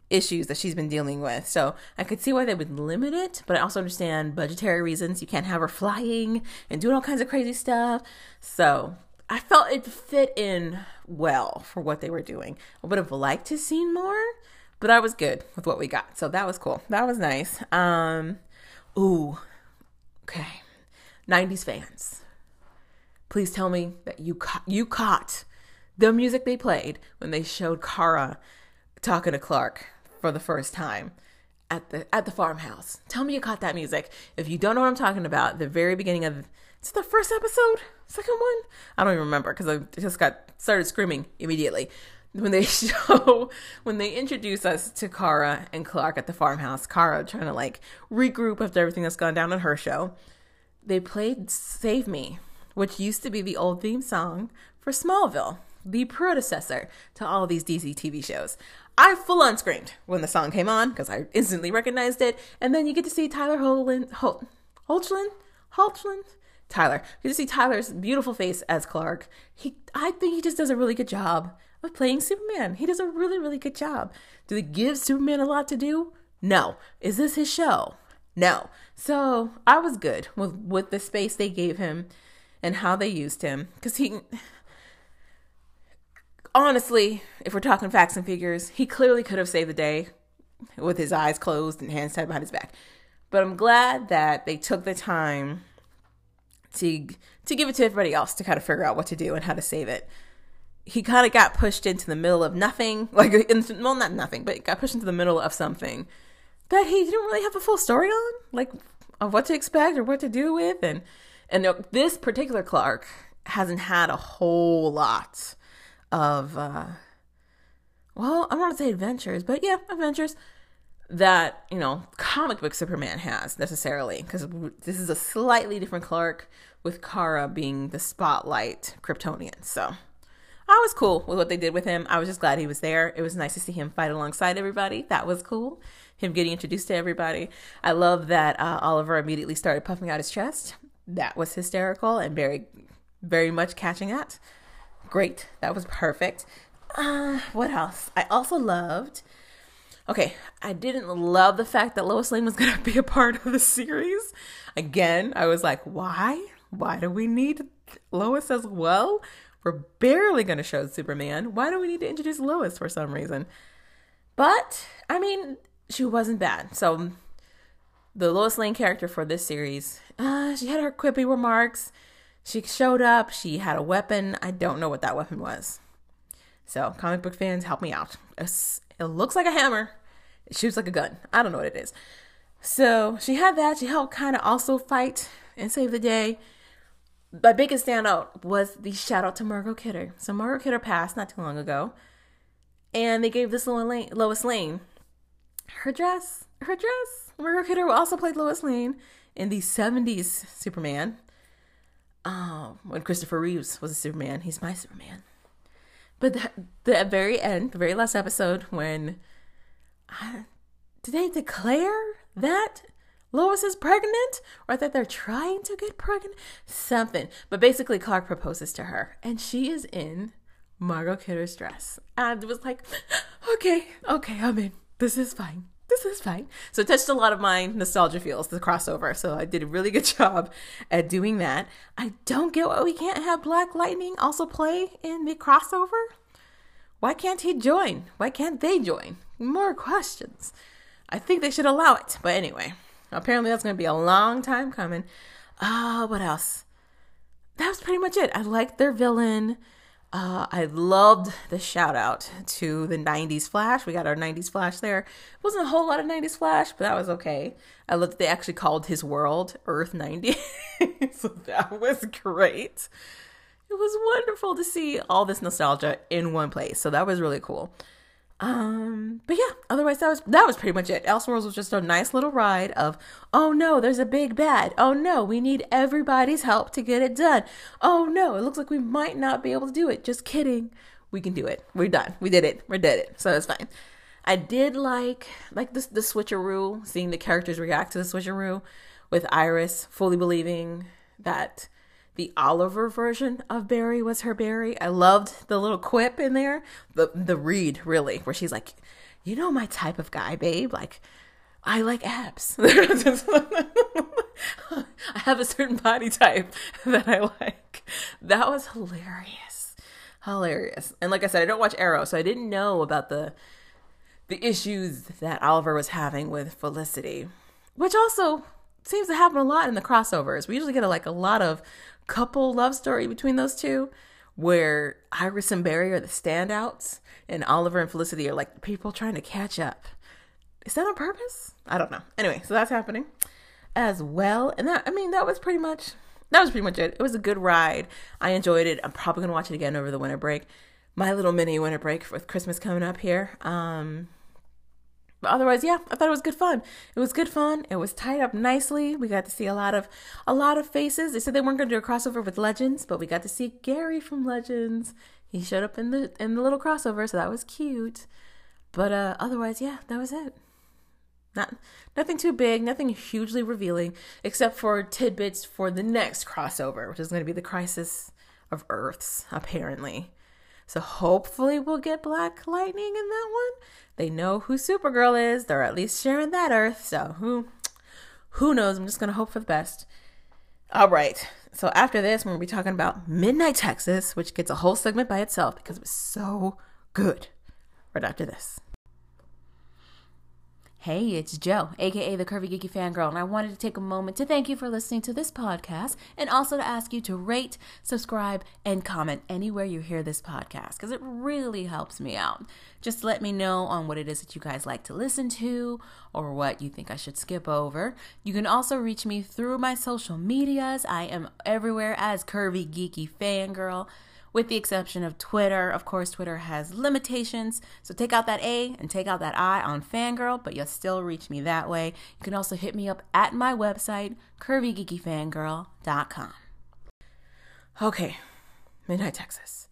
issues that she's been dealing with. So I could see why they would limit it, but I also understand budgetary reasons. You can't have her flying and doing all kinds of crazy stuff. So I felt it fit in well for what they were doing. I would have liked to see more. But I was good with what we got. So that was cool. That was nice. Ooh. Okay. 90s fans. Please tell me that you caught the music they played when they showed Kara talking to Clark for the first time at the farmhouse. Tell me you caught that music. If you don't know what I'm talking about, the very beginning of... It's the first episode? Second one? I don't even remember because I just started screaming immediately. When they introduce us to Kara and Clark at the farmhouse, Kara trying to like regroup after everything that's gone down on her show, they played Save Me, which used to be the old theme song for Smallville, the predecessor to all these DC TV shows. I full on screamed when the song came on because I instantly recognized it. And then you get to see Tyler Hoechlin? Tyler. You get to see Tyler's beautiful face as Clark. I think he just does a really good job of playing Superman. He does a really, really good job. Do they give Superman a lot to do? No. Is this his show? No. So I was good with the space they gave him and how they used him. Because he, honestly, if we're talking facts and figures, he clearly could have saved the day with his eyes closed and hands tied behind his back. But I'm glad that they took the time to give it to everybody else to kind of figure out what to do and how to save it. He kind of got pushed into the middle of nothing, not nothing, but got pushed into the middle of something that he didn't really have a full story on, like of what to expect or what to do with. And this particular Clark hasn't had a whole lot of, I don't want to say adventures, but yeah, adventures that, comic book Superman has necessarily, because this is a slightly different Clark with Kara being the spotlight Kryptonian, so... I was cool with what they did with him. I was just glad he was there. It was nice to see him fight alongside everybody. That was cool. Him getting introduced to everybody. I love that Oliver immediately started puffing out his chest. That was hysterical and very, very much catching that. Great. That was perfect. What else? I also loved... Okay, I didn't love the fact that Lois Lane was going to be a part of the series. Again, I was like, why? Why do we need Lois as well? We're barely going to show Superman. Why do we need to introduce Lois for some reason? But, I mean, she wasn't bad. So, the Lois Lane character for this series, she had her quippy remarks. She showed up. She had a weapon. I don't know what that weapon was. So, comic book fans, help me out. It looks like a hammer. It shoots like a gun. I don't know what it is. So, she had that. She helped kind of also fight and save the day. My biggest standout was the shout out to Margot Kidder. So Margot Kidder passed not too long ago, and they gave this Lois Lane her dress. Margot Kidder also played Lois Lane in the 70s Superman. When Christopher Reeves was a Superman, he's my Superman. But the very end, the very last episode, when did they declare that Lois is pregnant, or that they're trying to get pregnant, something. But basically, Clark proposes to her, and she is in Margot Kidder's dress. And it was like, okay, I'm in. This is fine. So it touched a lot of my nostalgia feels, the crossover. So I did a really good job at doing that. I don't get why we can't have Black Lightning also play in the crossover. Why can't he join? Why can't they join? More questions. I think they should allow it. But anyway... Apparently, that's going to be a long time coming. What else? that was pretty much it. I liked their villain. I loved the shout out to the 90s Flash. We got our 90s Flash there. It wasn't a whole lot of 90s Flash, but that was okay. I loved that they actually called his world Earth 90. So that was great. It was wonderful to see all this nostalgia in one place. So that was really cool. But yeah, otherwise that was pretty much it. Elseworlds was just a nice little ride of, oh no, there's a big bad. Oh no, we need everybody's help to get it done. Oh no, it looks like we might not be able to do it. Just kidding. We can do it. We're done. We did it. We did it. So it's fine. I did like the switcheroo, seeing the characters react to the switcheroo with Iris fully believing that the Oliver version of Barry was her Barry. I loved the little quip in there, the read really, where she's like, you know my type of guy, babe. Like, I like abs. I have a certain body type that I like. That was hilarious, hilarious. And like I said, I don't watch Arrow, so I didn't know about the issues that Oliver was having with Felicity, which also seems to happen a lot in the crossovers. We usually get a lot of couple love story between those two, where Iris and Barry are the standouts and Oliver and Felicity are like people trying to catch up. Is that on purpose? I don't know. Anyway, so that's happening as well. And that was pretty much it. It was a good ride. I enjoyed it. I'm probably gonna watch it again over the winter break, my little mini winter break with Christmas coming up here. But otherwise, yeah, I thought it was good fun. It was good fun. It was tied up nicely. We got to see a lot of faces. They said they weren't going to do a crossover with Legends, but we got to see Gary from Legends. He showed up in the little crossover, so that was cute. But otherwise, yeah, that was it. Nothing too big, nothing hugely revealing, except for tidbits for the next crossover, which is going to be the Crisis of Earths, apparently. So hopefully we'll get Black Lightning in that one. They know who Supergirl is. They're at least sharing that Earth. So who knows? I'm just going to hope for the best. All right. So after this, we're going to be talking about Midnight Texas, which gets a whole segment by itself because it was so good. Right after this. Hey, it's Joe, aka the Curvy Geeky Fangirl, and I wanted to take a moment to thank you for listening to this podcast and also to ask you to rate, subscribe, and comment anywhere you hear this podcast because it really helps me out. Just let me know on what it is that you guys like to listen to or what you think I should skip over. You can also reach me through my social medias. I am everywhere as Curvy Geeky Fangirl, with the exception of Twitter. Of course, Twitter has limitations, so take out that A and take out that I on Fangirl, but you'll still reach me that way. You can also hit me up at my website, CurvyGeekyFangirl.com. Okay, Midnight Texas.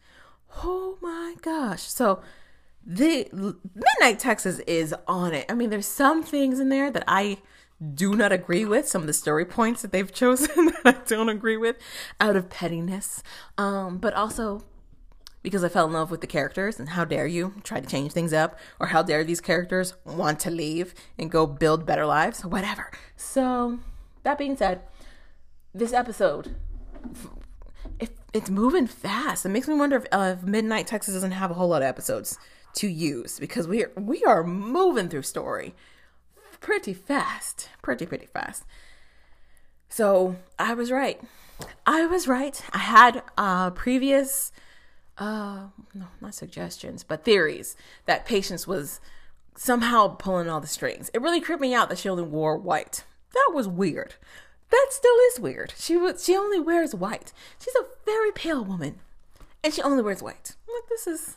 Oh my gosh. So the Midnight Texas is on it. I mean, there's some things in there that I do not agree with, some of the story points that they've chosen that I don't agree with out of pettiness, but also because I fell in love with the characters and how dare you try to change things up, or how dare these characters want to leave and go build better lives, whatever. So that being said, this episode, it's moving fast. It makes me wonder if Midnight Texas doesn't have a whole lot of episodes to use, because we are moving through story pretty fast. So I was right. I had previous no, not suggestions, but theories that Patience was somehow pulling all the strings. It really creeped me out that she only wore white. That was weird. That still is weird. She only wears white. She's a very pale woman and she only wears white. Like, this is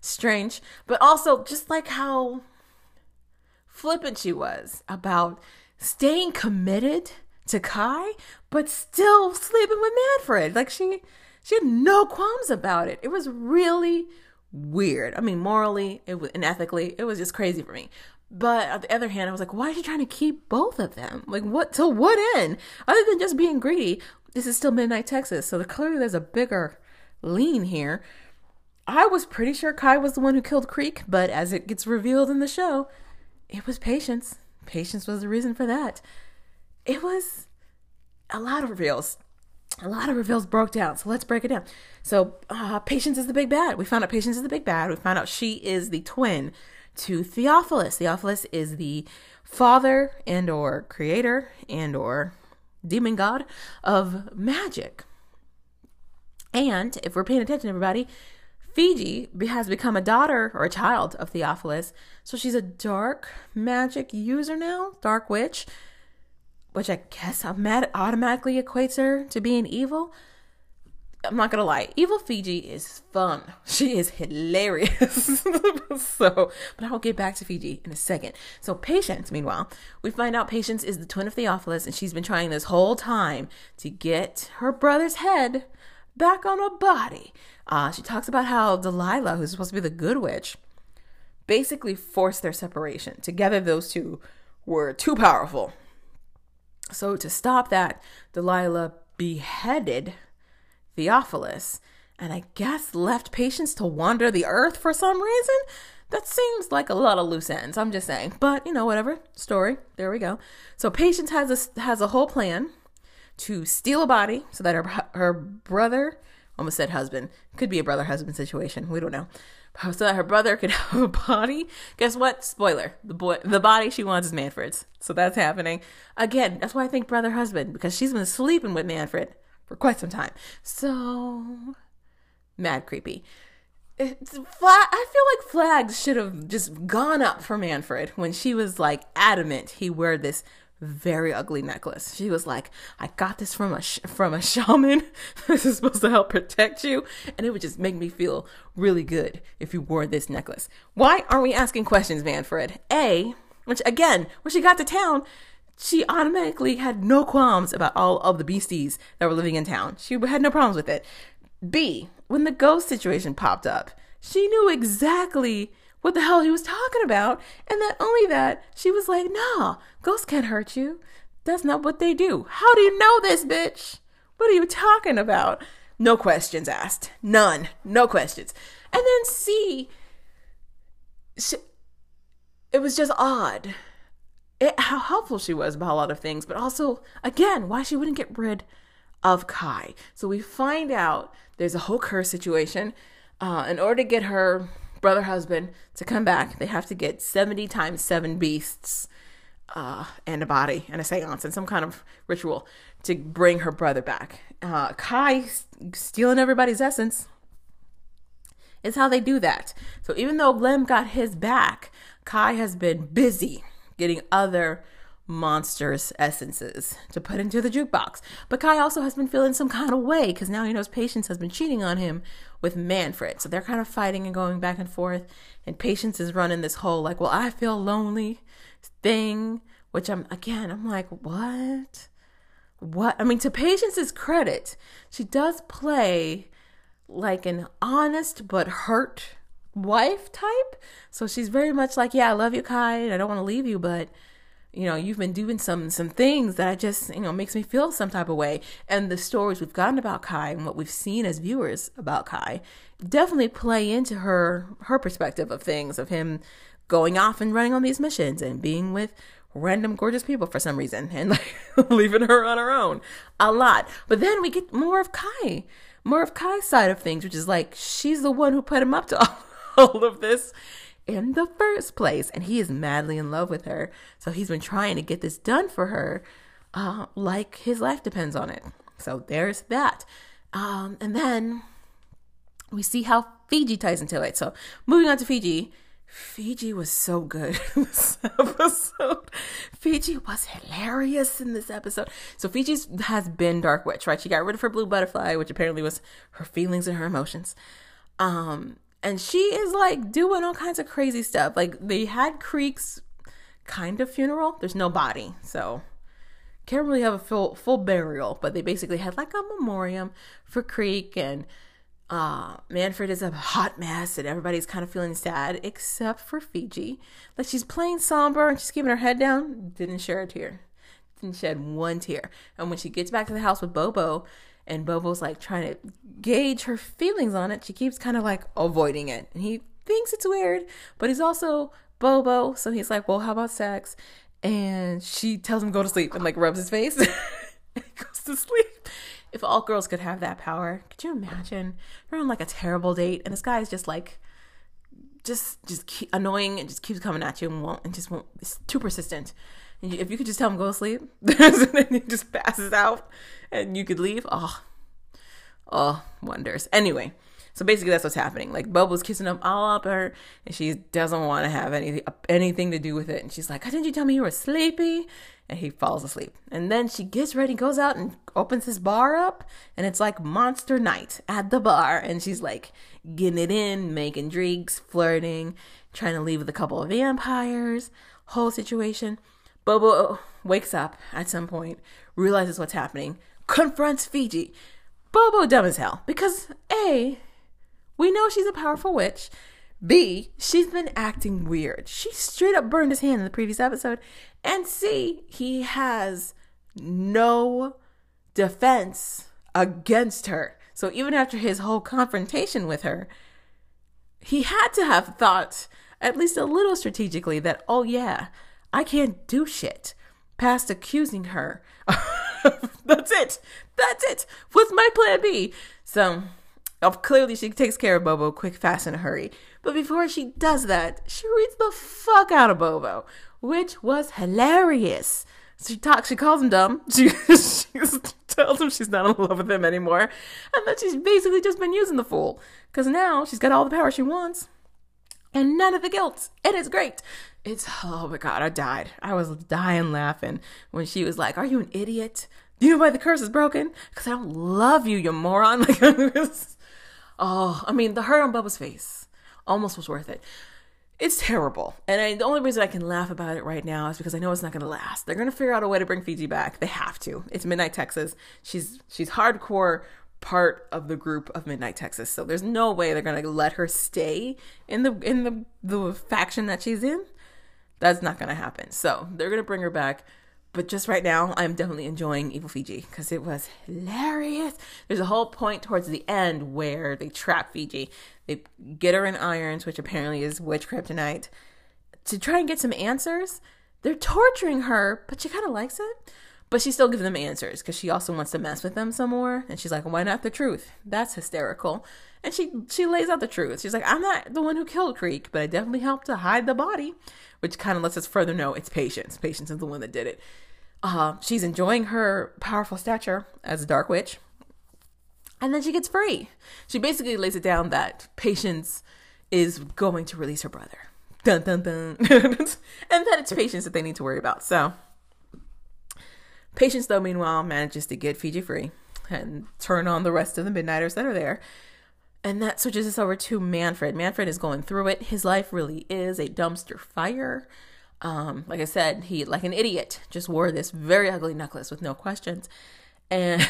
strange. But also just like how flippant she was about staying committed to Kai, but still sleeping with Manfred. Like, she had no qualms about it. It was really weird. I mean, morally and ethically, it was just crazy for me. But on the other hand, I was like, why is she trying to keep both of them? Like, what? Till what end? Other than just being greedy, this is still Midnight Texas. So clearly there's a bigger lean here. I was pretty sure Kai was the one who killed Creek, but as it gets revealed in the show, it was Patience. Patience was the reason for that. It was a lot of reveals. A lot of reveals broke down. So let's break it down. So Patience is the big bad. We found out Patience is the big bad. We found out she is the twin to Theophilus. Theophilus is the father and or creator and or demon god of magic. And if we're paying attention, everybody, Fiji has become a daughter or a child of Theophilus. So she's a dark magic user now, dark witch, which I guess automatically equates her to being evil. I'm not going to lie. Evil Fiji is fun. She is hilarious. But I'll get back to Fiji in a second. So Patience, meanwhile, we find out Patience is the twin of Theophilus, and she's been trying this whole time to get her brother's head back on her body. She talks about how Delilah, who's supposed to be the good witch, basically forced their separation. Together, those two were too powerful. So to stop that, Delilah beheaded Theophilus, and I guess left Patience to wander the earth for some reason. That seems like a lot of loose ends, I'm just saying. But, you know, whatever. Story. There we go. So Patience has a whole plan to steal a body so that her brother, almost said husband, could be a brother-husband situation, we don't know, so that her brother could have a body. Guess what? Spoiler. The body she wants is Manfred's. So that's happening. Again, that's why I think brother-husband, because she's been sleeping with Manfred for quite some time. So mad creepy. I feel like flags should have just gone up for Manfred when she was like adamant he wear this very ugly necklace. She was like, I got this from a shaman. This is supposed to help protect you, and it would just make me feel really good if you wore this necklace. Why aren't we asking questions, Manfred? Which again, when she got to town, she automatically had no qualms about all of the beasties that were living in town. She had no problems with it. B, when the ghost situation popped up, she knew exactly what the hell he was talking about. And not only that, she was like, no, ghosts can't hurt you. That's not what they do. How do you know this, bitch? What are you talking about? No questions asked. None. No questions. And then C, it was just odd. How helpful she was about a lot of things, but also, again, why she wouldn't get rid of Kai. So we find out there's a whole curse situation. In order to get her brother-husband to come back, they have to get 70 times 7 beasts and a body and a seance and some kind of ritual to bring her brother back. Kai stealing everybody's essence is how they do that. So even though Lem got his back, Kai has been busy getting other monstrous essences to put into the jukebox. But Kai also has been feeling some kind of way because now he knows Patience has been cheating on him with Manfred. So they're kind of fighting and going back and forth. And Patience is running this whole like, well, I feel lonely thing, which I'm like, what? What? I mean, to Patience's credit, she does play like an honest but hurt wife type. So she's very much like, yeah, I love you, Kai, and I don't want to leave you, but you know, you've been doing some things that I just, you know, makes me feel some type of way. And the stories we've gotten about Kai and what we've seen as viewers about Kai definitely play into her perspective of things, of him going off and running on these missions and being with random gorgeous people for some reason and like leaving her on her own a lot. But then we get more of Kai's side of things, which is like, she's the one who put him up to all of this in the first place, and he is madly in love with her, so he's been trying to get this done for her like his life depends on it. So there's that, and then we see how Fiji ties into it. So moving on to Fiji was so good in this episode. Fiji was hilarious in this episode. So Fiji has been dark witch, right? She got rid of her blue butterfly, which apparently was her feelings and her emotions. And she is like doing all kinds of crazy stuff. Like they had Creek's kind of funeral. There's no body, so can't really have a full burial. But they basically had like a memoriam for Creek, and Manfred is a hot mess, and everybody's kind of feeling sad except for Fiji. Like she's playing somber and she's keeping her head down. Didn't share a tear. Didn't shed one tear. And when she gets back to the house with Bobo, and Bobo's like trying to gauge her feelings on it, she keeps kind of like avoiding it. And he thinks it's weird, but he's also Bobo. So he's like, well, how about sex? And she tells him go to sleep and like rubs his face and goes to sleep. If all girls could have that power, could you imagine? You're on like a terrible date and this guy is just like, just keep annoying and just keeps coming at you and just won't, it's too persistent. If you could just tell him go to sleep, and then he just passes out and you could leave. Oh, Oh, wonders. Anyway, so basically that's what's happening. Like, Bobo's kissing up all up her, and she doesn't want to have anything to do with it. And she's like, didn't you tell me you were sleepy? And he falls asleep. And then she gets ready, goes out, and opens his bar up, and it's like Monster Night at the bar. And she's like getting it in, making drinks, flirting, trying to leave with a couple of vampires, whole situation. Bobo wakes up at some point, realizes what's happening, confronts Fiji. Bobo dumb as hell, because A, we know she's a powerful witch. B, she's been acting weird. She straight up burned his hand in the previous episode. And C, he has no defense against her. So even after his whole confrontation with her, he had to have thought at least a little strategically that, oh yeah, I can't do shit past accusing her. That's it. What's my plan B? So clearly she takes care of Bobo quick, fast, in a hurry. But before she does that, she reads the fuck out of Bobo, which was hilarious. She calls him dumb. She tells him she's not in love with him anymore. And that she's basically just been using the fool, because now she's got all the power she wants and none of the guilt. It is great. Oh my God, I died. I was dying laughing when she was like, are you an idiot? Do you know why the curse is broken? Because I don't love you, you moron. Like, oh, I mean, the hurt on Bubba's face almost was worth it. It's terrible. And the only reason I can laugh about it right now is because I know it's not going to last. They're going to figure out a way to bring Fiji back. They have to. It's Midnight Texas. She's hardcore part of the group of Midnight Texas. So there's no way they're going to let her stay in the faction that she's in. That's not going to happen. So they're going to bring her back. But just right now, I'm definitely enjoying Evil Fiji because it was hilarious. There's a whole point towards the end where they trap Fiji. They get her in irons, which apparently is witch kryptonite, to try and get some answers. They're torturing her, but she kind of likes it. But she still gives them answers because she also wants to mess with them some more. And she's like, why not the truth? That's hysterical. And she lays out the truth. She's like, I'm not the one who killed Creek, but I definitely helped to hide the body, which kind of lets us further know it's Patience. Patience is the one that did it. She's enjoying her powerful stature as a dark witch. And then she gets free. She basically lays it down that Patience is going to release her brother. Dun, dun, dun. And that it's Patience that they need to worry about. So Patience, though, meanwhile, manages to get Fiji free and turn on the rest of the Midnighters that are there. And that switches us over to Manfred. Manfred is going through it. His life really is a dumpster fire. Like I said, he, like an idiot, just wore this very ugly necklace with no questions. And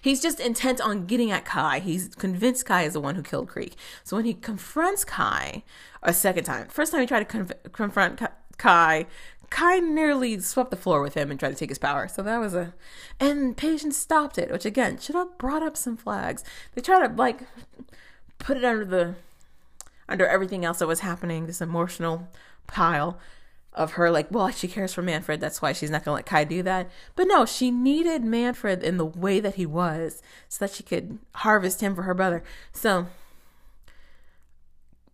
he's just intent on getting at Kai. He's convinced Kai is the one who killed Creek. So when he confronts Kai a second time, first time he tried to confront Kai, Kai nearly swept the floor with him and tried to take his power. So that was and Patience stopped it, which again, should have brought up some flags. They try to like put it under everything else that was happening, this emotional pile of her, like, well, she cares for Manfred. That's why she's not going to let Kai do that. But no, she needed Manfred in the way that he was so that she could harvest him for her brother. So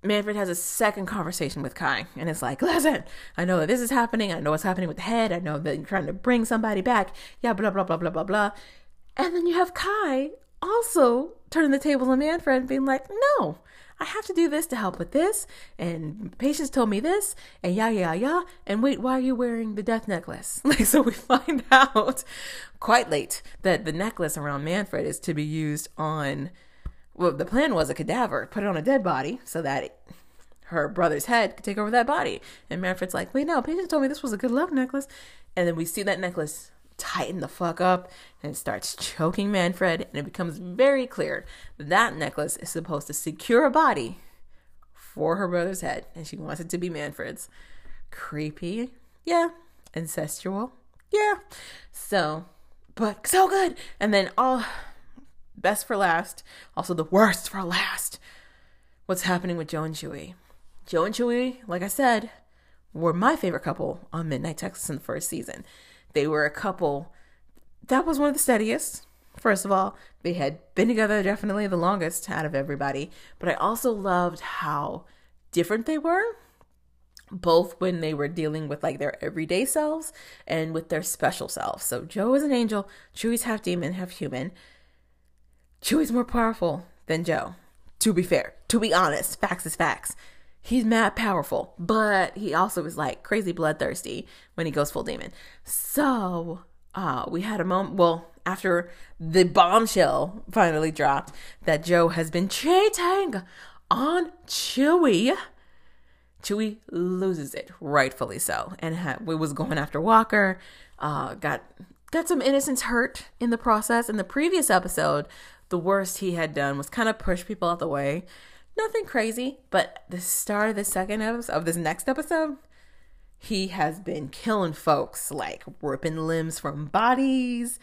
Manfred has a second conversation with Kai and it's like, listen, I know that this is happening. I know what's happening with the head. I know that you're trying to bring somebody back. Yeah, blah, blah, blah, blah, blah, blah. And then you have Kai also turning the tables on Manfred and being like, no, I have to do this to help with this. And Patience told me this and yeah, yeah, yeah. And wait, why are you wearing the death necklace? Like, so we find out quite late that the necklace around Manfred is to be used on, well, the plan was a cadaver, put it on a dead body so that her brother's head could take over that body. And Manfred's like, wait, no, Patience told me this was a good love necklace. And then we see that necklace tighten the fuck up and it starts choking Manfred. And it becomes very clear that that necklace is supposed to secure a body for her brother's head. And she wants it to be Manfred's. Creepy. Yeah. Incestual. Yeah. So, but so good. And then all... best for last, also the worst for last, what's happening with Joe and Chewie. Joe and Chewie, like I said, were my favorite couple on Midnight Texas in the first season. They were a couple that was one of the steadiest. First of all, they had been together definitely the longest out of everybody, but I also loved how different they were, both when they were dealing with like their everyday selves and with their special selves. So Joe is an angel, Chewie's half demon, half human. Chewie's more powerful than Joe. To be fair, to be honest, facts is facts. He's mad powerful, but he also is like crazy bloodthirsty when he goes full demon. So we had a moment, well, after the bombshell finally dropped that Joe has been cheating on Chewie, Chewie loses it, rightfully so, and was going after Walker, got some innocents hurt in the process. In the previous episode, the worst he had done was kind of push people out the way. Nothing crazy, but the start of the second episode, of this next episode, he has been killing folks, like ripping limbs from bodies,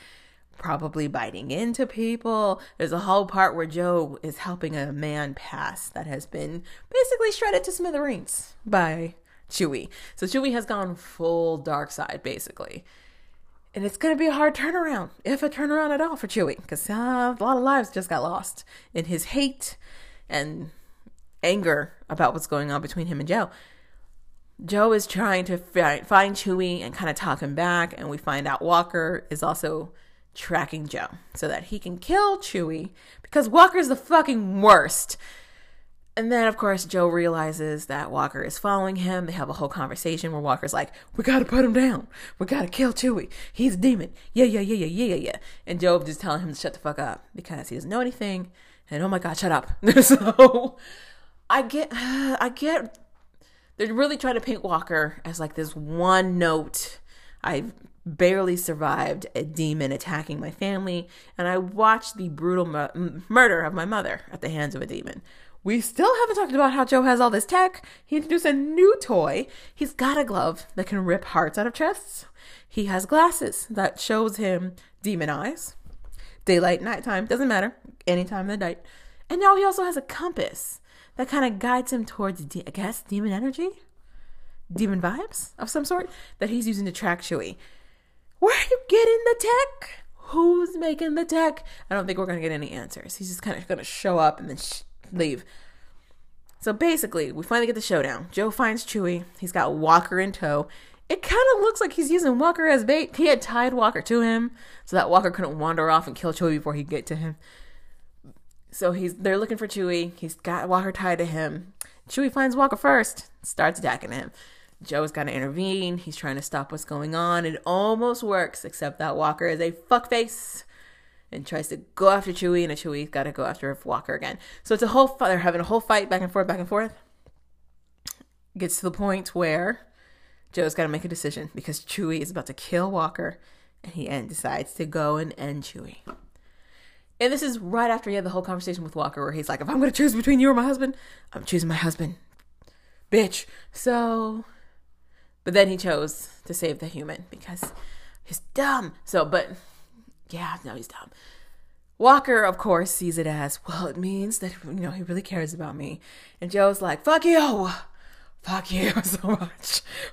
probably biting into people. There's a whole part where Joe is helping a man pass that has been basically shredded to smithereens by Chewie. So Chewie has gone full dark side, basically. And it's going to be a hard turnaround, if a turnaround at all, for Chewie, because a lot of lives just got lost in his hate and anger about what's going on between him and Joe. Joe is trying to find Chewie and kind of talk him back, and we find out Walker is also tracking Joe so that he can kill Chewie, because Walker's the fucking worst. And then, of course, Joe realizes that Walker is following him. They have a whole conversation where Walker's like, we got to put him down. We got to kill Chewie. He's a demon. Yeah. And Joe just telling him to shut the fuck up because he doesn't know anything. And oh my God, shut up. So I get, they're really trying to paint Walker as like this one note. I've barely survived a demon attacking my family. And I watched the brutal murder of my mother at the hands of a demon. We still haven't talked about how Joe has all this tech. He introduced a new toy. He's got a glove that can rip hearts out of chests. He has glasses that shows him demon eyes. Daylight, nighttime, doesn't matter. Any time of the night. And now he also has a compass that kind of guides him towards, I guess, demon energy? Demon vibes of some sort that he's using to track Chewie. Where are you getting the tech? Who's making the tech? I don't think we're going to get any answers. He's just kind of going to show up and then leave. So basically, we finally get the showdown. Joe finds Chewie. He's got Walker in tow. It kind of looks like he's using Walker as bait. He had tied Walker to him so that Walker couldn't wander off and kill Chewie before he could get to him. So they're looking for Chewie. He's got Walker tied to him. Chewie finds Walker first, starts attacking him. Joe's got to intervene. He's trying to stop what's going on. It almost works, except that Walker is a fuckface and tries to go after Chewie, and Chewie's got to go after Walker again. So it's a whole fight. They're having a whole fight back and forth. Gets to the point where Joe's got to make a decision because Chewie is about to kill Walker, and he decides to go and end Chewie. And this is right after he had the whole conversation with Walker where he's like, if I'm going to choose between you or my husband, I'm choosing my husband. Bitch. So, but then he chose to save the human because he's dumb. So, but yeah, no, he's dumb. Walker, of course, sees it as, well, it means that, you know, he really cares about me. And Joe's like, fuck you so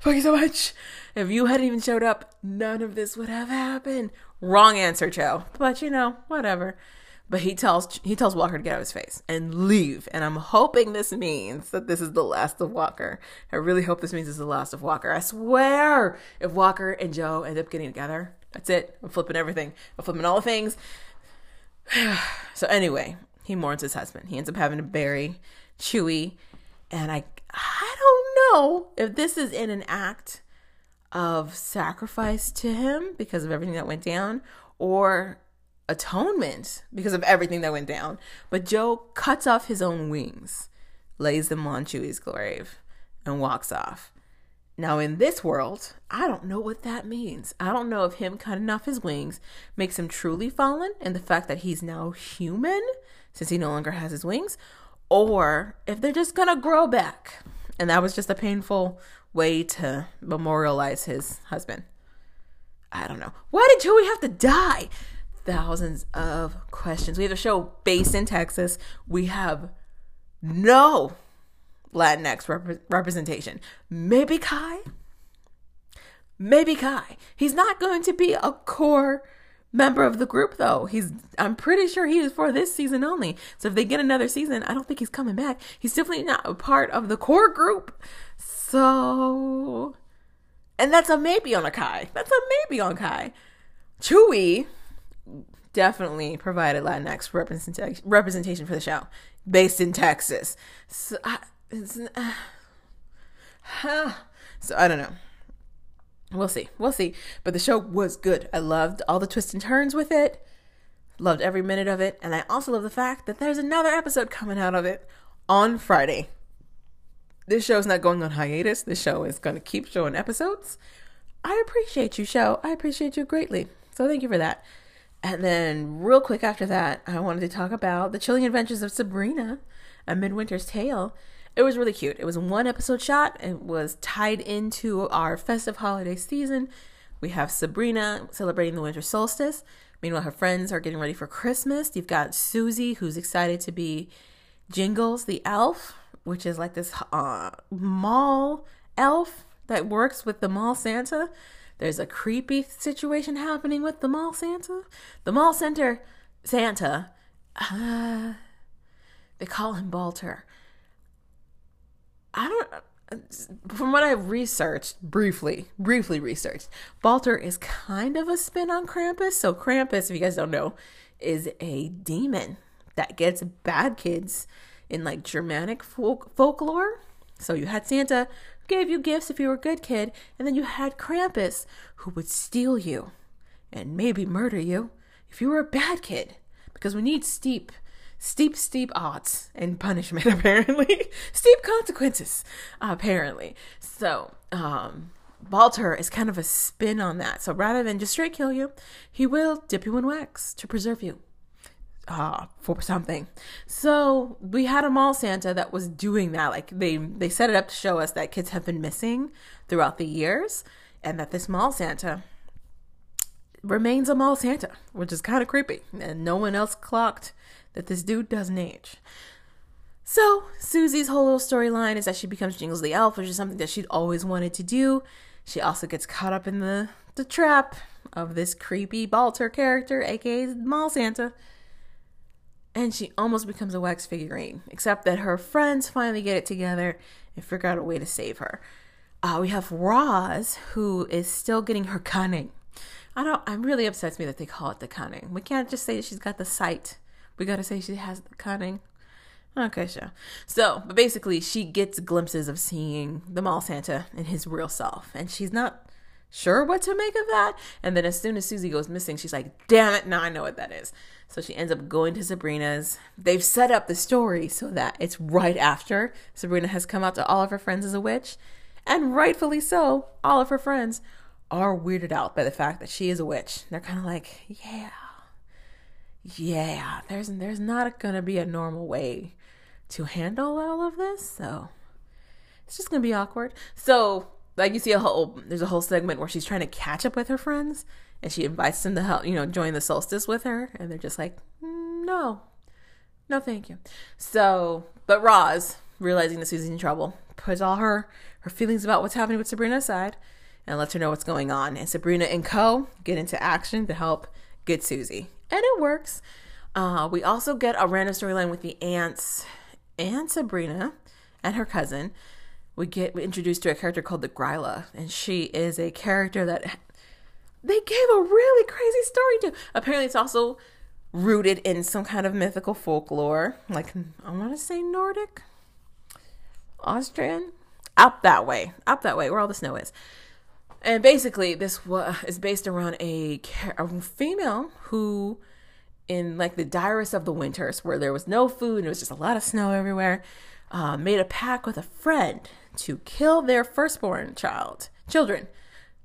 much. If you hadn't even showed up, none of this would have happened. Wrong answer, Joe. But, you know, whatever. But he tells Walker to get out of his face and leave. And I'm hoping this means that this is the last of Walker. I really hope this means it's the last of Walker. I swear if Walker and Joe end up getting together, that's it. I'm flipping everything. I'm flipping all the things. So anyway, he mourns his husband. He ends up having to bury Chewie. And I don't know if this is in an act of sacrifice to him because of everything that went down or atonement because of everything that went down. But Joe cuts off his own wings, lays them on Chewie's grave, and walks off. Now, in this world, I don't know what that means. I don't know if him cutting off his wings makes him truly fallen, and the fact that he's now human since he no longer has his wings, or if they're just going to grow back. And that was just a painful way to memorialize his husband. I don't know. Why did Chewie have to die? Thousands of questions. We have a show based in Texas. We have no Latinx representation. Maybe Kai. He's not going to be a core member of the group, though. I'm pretty sure he is for this season only. So if they get another season, I don't think he's coming back. He's definitely not a part of the core group. So, and that's a maybe on Kai. Chewie definitely provided Latinx representation for the show, based in Texas. So I don't know. We'll see. But the show was good. I loved all the twists and turns with it. Loved every minute of it. And I also love the fact that there's another episode coming out of it on Friday. This show's not going on hiatus. This show is going to keep showing episodes. I appreciate you, show. I appreciate you greatly. So thank you for that. And then real quick after that, I wanted to talk about The Chilling Adventures of Sabrina, A Midwinter's Tale. It was really cute. It was one episode shot. It was tied into our festive holiday season. We have Sabrina celebrating the winter solstice. Meanwhile, her friends are getting ready for Christmas. You've got Susie, who's excited to be Jingles the elf, which is like this mall elf that works with the mall Santa. There's a creepy situation happening with the mall Santa. The mall center Santa. They call him Balter. From what I've researched, briefly researched, Balter is kind of a spin on Krampus. So Krampus, if you guys don't know, is a demon that gets bad kids in like Germanic folklore. So you had Santa who gave you gifts if you were a good kid, and then you had Krampus who would steal you and maybe murder you if you were a bad kid, because we need steep odds and punishment, apparently. Steep consequences, apparently. So Balter is kind of a spin on that. So rather than just straight kill you, he will dip you in wax to preserve you for something. So we had a mall Santa that was doing that. Like they set it up to show us that kids have been missing throughout the years, and that this mall Santa remains a mall Santa, which is kind of creepy. And no one else clocked that this dude doesn't age. So Susie's whole little storyline is that she becomes Jingles the elf, which is something that she'd always wanted to do. She also gets caught up in the trap of this creepy Balter character, aka mall Santa, and she almost becomes a wax figurine, except that her friends finally get it together and figure out a way to save her. We have Roz, who is still getting her cunning. It really upsets me that they call it the cunning. We can't just say that she's got the sight. We gotta say she has the cunning. Okay, sure. So, but basically she gets glimpses of seeing the mall Santa in his real self, and she's not sure what to make of that. And then as soon as Susie goes missing, she's like, damn it, now I know what that is. So she ends up going to Sabrina's. They've set up the story so that it's right after Sabrina has come out to all of her friends as a witch. And rightfully so, all of her friends are weirded out by the fact that she is a witch. They're kind of like, yeah, there's not going to be a normal way to handle all of this. So it's just going to be awkward. So like you see there's a whole segment where she's trying to catch up with her friends, and she invites them to help, join the solstice with her. And they're just like, no, thank you. So, but Roz, realizing that Susie's in trouble, puts all her feelings about what's happening with Sabrina aside and lets her know what's going on. And Sabrina and co get into action to help get Susie. And it works. We also get a random storyline with the aunts and Sabrina and her cousin. We get introduced to a character called the Gryla, and she is a character that they gave a really crazy story to. Apparently it's also rooted in some kind of mythical folklore, like I want to say Nordic, Austrian, up that way where all the snow is. And basically this is based around a female who, in like the direst of the winters where there was no food and it was just a lot of snow everywhere, made a pact with a friend to kill their firstborn children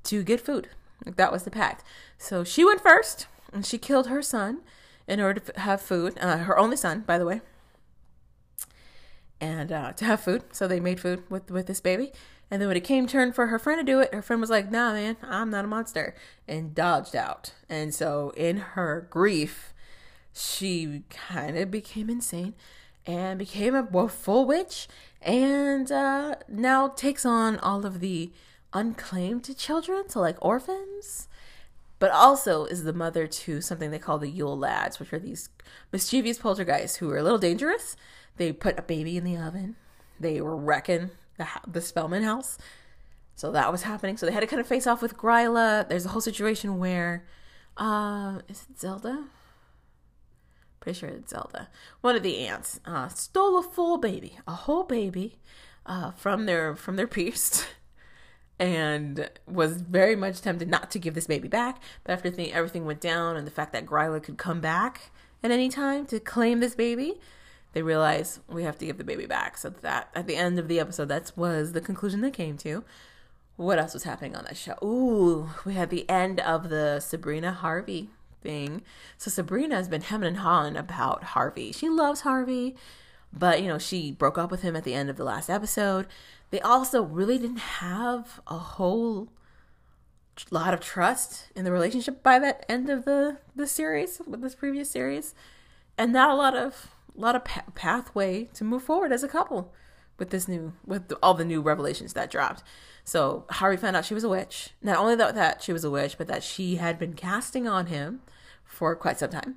to get food. That was the pact. So she went first, and she killed her son in order to have food. Her only son, by the way. And to have food. So they made food with this baby. And then when it came turn for her friend to do it, her friend was like, nah, man, I'm not a monster, and dodged out. And so in her grief, she kind of became insane and became a full witch, and now takes on all of the unclaimed children, so like orphans, but also is the mother to something they call the Yule Lads, which are these mischievous poltergeists who are a little dangerous. They put a baby in the oven. They were wrecking the Spellman house. So that was happening. So they had to kind of face off with Gryla. There's a whole situation where, is it Zelda? Pretty sure it's Zelda. One of the aunts stole a full baby, a whole baby, from their priest, and was very much tempted not to give this baby back. But after everything went down and the fact that Gryla could come back at any time to claim this baby, they realized we have to give the baby back. So that at the end of the episode, that was the conclusion they came to. What else was happening on that show? Ooh, we had the end of the Sabrina Harvey thing. So Sabrina has been hemming and hawing about Harvey. She loves Harvey, but she broke up with him at the end of the last episode. They also really didn't have a whole lot of trust in the relationship by that end of the series, with this previous series, and not a lot of pathway to move forward as a couple with all the new revelations that dropped. So Harvey found out she was a witch. Not only that she was a witch, but that she had been casting on him for quite some time.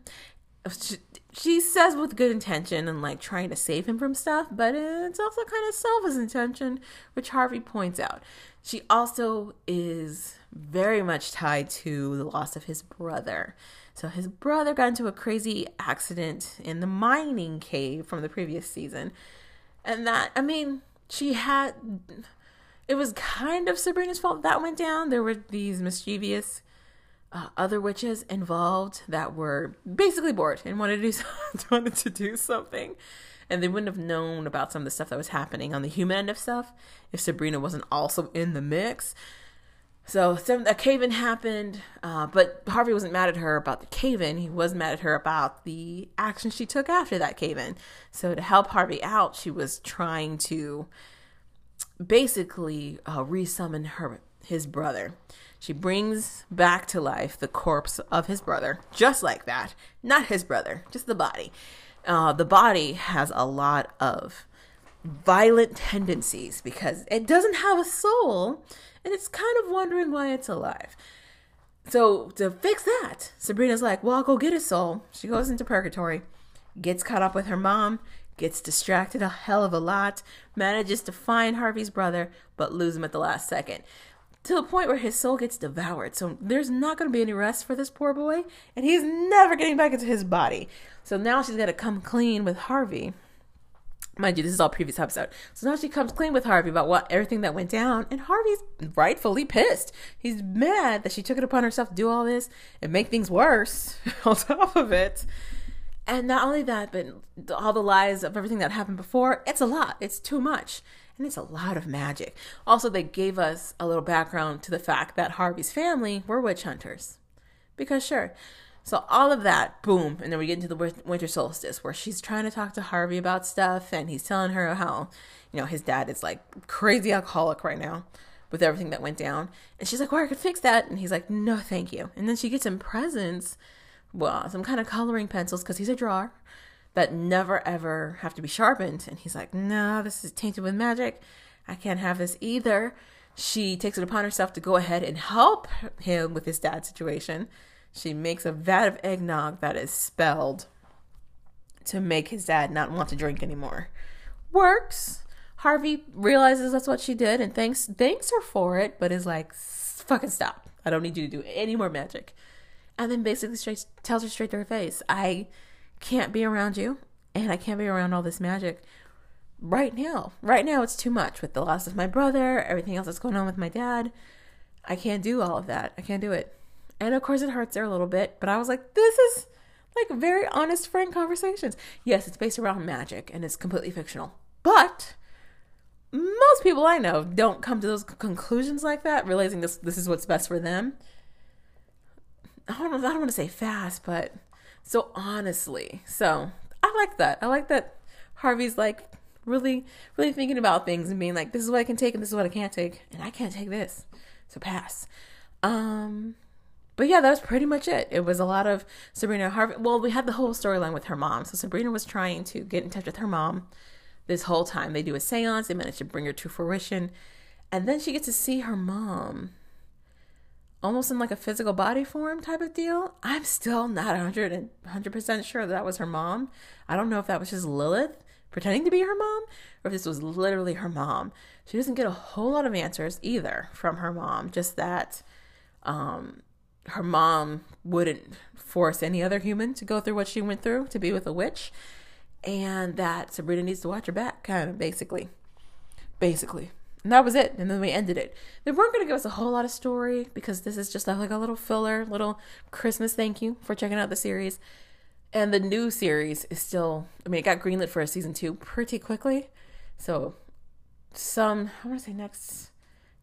She says with good intention and trying to save him from stuff, but it's also kind of selfish intention, which Harvey points out. She also is very much tied to the loss of his brother. So his brother got into a crazy accident in the mining cave from the previous season. And it was kind of Sabrina's fault that went down. There were these mischievous other witches involved that were basically bored and wanted to do something. And they wouldn't have known about some of the stuff that was happening on the human end of stuff if Sabrina wasn't also in the mix. So a cave-in happened, but Harvey wasn't mad at her about the cave-in. He was mad at her about the action she took after that cave-in. So to help Harvey out, she was trying to basically re-summon his brother. She brings back to life the corpse of his brother, just like that. Not his brother, just the body. The body has a lot of violent tendencies because it doesn't have a soul, and it's kind of wondering why it's alive. So to fix that, Sabrina's like, well, I'll go get his soul. She goes into purgatory, gets caught up with her mom, gets distracted a hell of a lot, manages to find Harvey's brother, but lose him at the last second, to the point where his soul gets devoured. So there's not going to be any rest for this poor boy, and he's never getting back into his body. So now she's got to come clean with Harvey. Mind you, this is all previous episode. So now she comes clean with Harvey about everything that went down, and Harvey's rightfully pissed. He's mad that she took it upon herself to do all this and make things worse on top of it. And not only that, but all the lies of everything that happened before, it's a lot. It's too much. And it's a lot of magic. Also, they gave us a little background to the fact that Harvey's family were witch hunters. Because sure. So all of that, boom, and then we get into the winter solstice where she's trying to talk to Harvey about stuff, and he's telling her how, his dad is crazy alcoholic right now with everything that went down. And she's like, well, I could fix that. And he's like, no, thank you. And then she gets him presents, some kind of coloring pencils because he's a drawer that never ever have to be sharpened. And he's like, no, this is tainted with magic. I can't have this either. She takes it upon herself to go ahead and help him with his dad's situation. She makes a vat of eggnog that is spelled to make his dad not want to drink anymore. Works. Harvey realizes that's what she did and thanks her for it, but is like, fucking stop. I don't need you to do any more magic. And then basically tells her straight to her face, I can't be around you, and I can't be around all this magic right now. Right now it's too much with the loss of my brother, everything else that's going on with my dad. I can't do all of that. I can't do it. And of course it hurts her a little bit, but I was like, this is very honest friend conversations. Yes, it's based around magic and it's completely fictional, but most people I know don't come to those conclusions like that, realizing this is what's best for them. I don't want to say fast, but so honestly. So I like that. I like that Harvey's really, really thinking about things and being like, this is what I can take and this is what I can't take. And I can't take this. So pass. But yeah, that was pretty much it. It was a lot of Sabrina Harvey. Well, we had the whole storyline with her mom. So Sabrina was trying to get in touch with her mom this whole time. They do a seance. They manage to bring her to fruition. And then she gets to see her mom almost in a physical body form type of deal. I'm still not 100% sure that was her mom. I don't know if that was just Lilith pretending to be her mom or if this was literally her mom. She doesn't get a whole lot of answers either from her mom. Just that her mom wouldn't force any other human to go through what she went through to be with a witch, and that Sabrina needs to watch her back, kind of, basically. And that was it. And then we ended it. They weren't going to give us a whole lot of story because this is just like a little filler, little Christmas thank you for checking out the series. And the new series is still, I mean, it got greenlit for a season 2 pretty quickly. So I want to say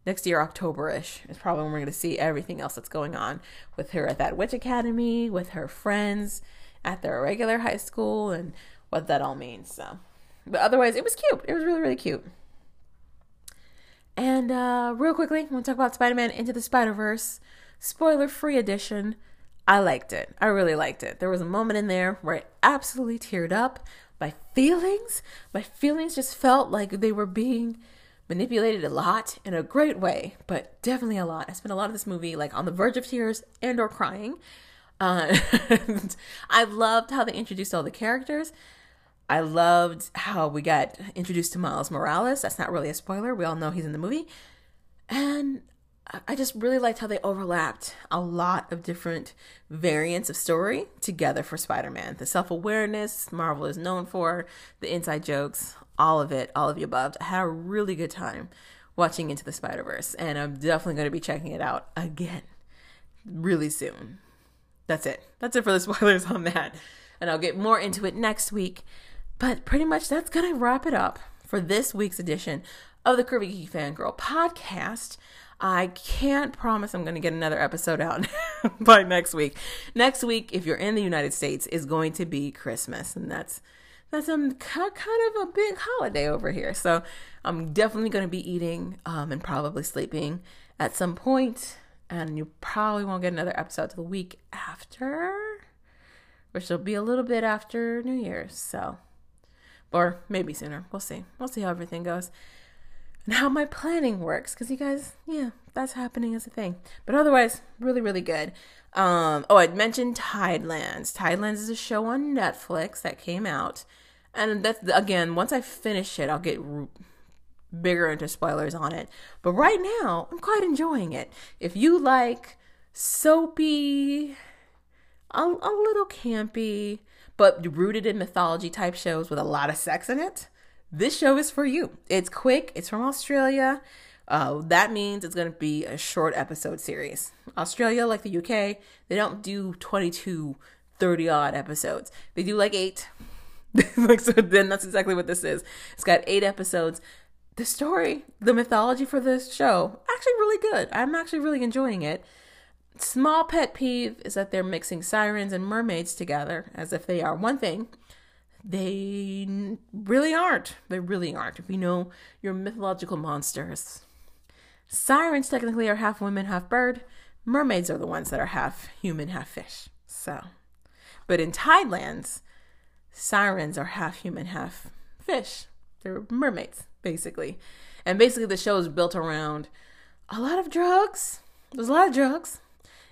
next year, October-ish, is probably when we're going to see everything else that's going on with her at that witch academy, with her friends at their regular high school, and what that all means. So, but otherwise, it was cute. It was really, really cute. And real quickly, I want to talk about Spider-Man Into the Spider-Verse. Spoiler-free edition. I liked it. I really liked it. There was a moment in there where I absolutely teared up. My feelings. My feelings just felt like they were being manipulated a lot, in a great way, but definitely a lot. I spent a lot of this movie like on the verge of tears and or crying. And I loved how they introduced all the characters. I loved how we got introduced to Miles Morales. That's not really a spoiler. We all know he's in the movie. And I just really liked how they overlapped a lot of different variants of story together for Spider-Man. The self-awareness Marvel is known for, the inside jokes, all of it, all of the above. I had a really good time watching Into the Spider-Verse, and I'm definitely going to be checking it out again really soon. That's it. That's it for the spoilers on that. And I'll get more into it next week. But pretty much that's going to wrap it up for this week's edition of the Curvy Geeky Fangirl podcast. I can't promise I'm going to get another episode out by next week. Next week, if you're in the United States, is going to be Christmas. And that's kind of a big holiday over here. So I'm definitely going to be eating and probably sleeping at some point. And you probably won't get another episode till the week after, which will be a little bit after New Year's. So, or maybe sooner. We'll see. We'll see how everything goes. And how my planning works, because you guys, yeah, that's happening as a thing. But otherwise, really, really good. I'd mentioned Tidelands. Tidelands is a show on Netflix that came out, and that's, again, once I finish it, I'll get bigger into spoilers on it. But right now, I'm quite enjoying it. If you like soapy, a little campy, but rooted in mythology type shows with a lot of sex in it, this show is for you. It's quick. It's from Australia. That means it's going to be a short episode series. Australia, like the UK, they don't do 22, 30-odd episodes. They do like 8. So then that's exactly what this is. It's got 8 episodes. The story, the mythology for this show, actually really good. I'm actually really enjoying it. Small pet peeve is that they're mixing sirens and mermaids together as if they are one thing. They really aren't. They really aren't. If you know your mythological monsters, sirens technically are half woman, half bird. Mermaids are the ones that are half human, half fish. So, but in Tidelands, sirens are half human, half fish. They're mermaids, basically. And basically the show is built around a lot of drugs. There's a lot of drugs.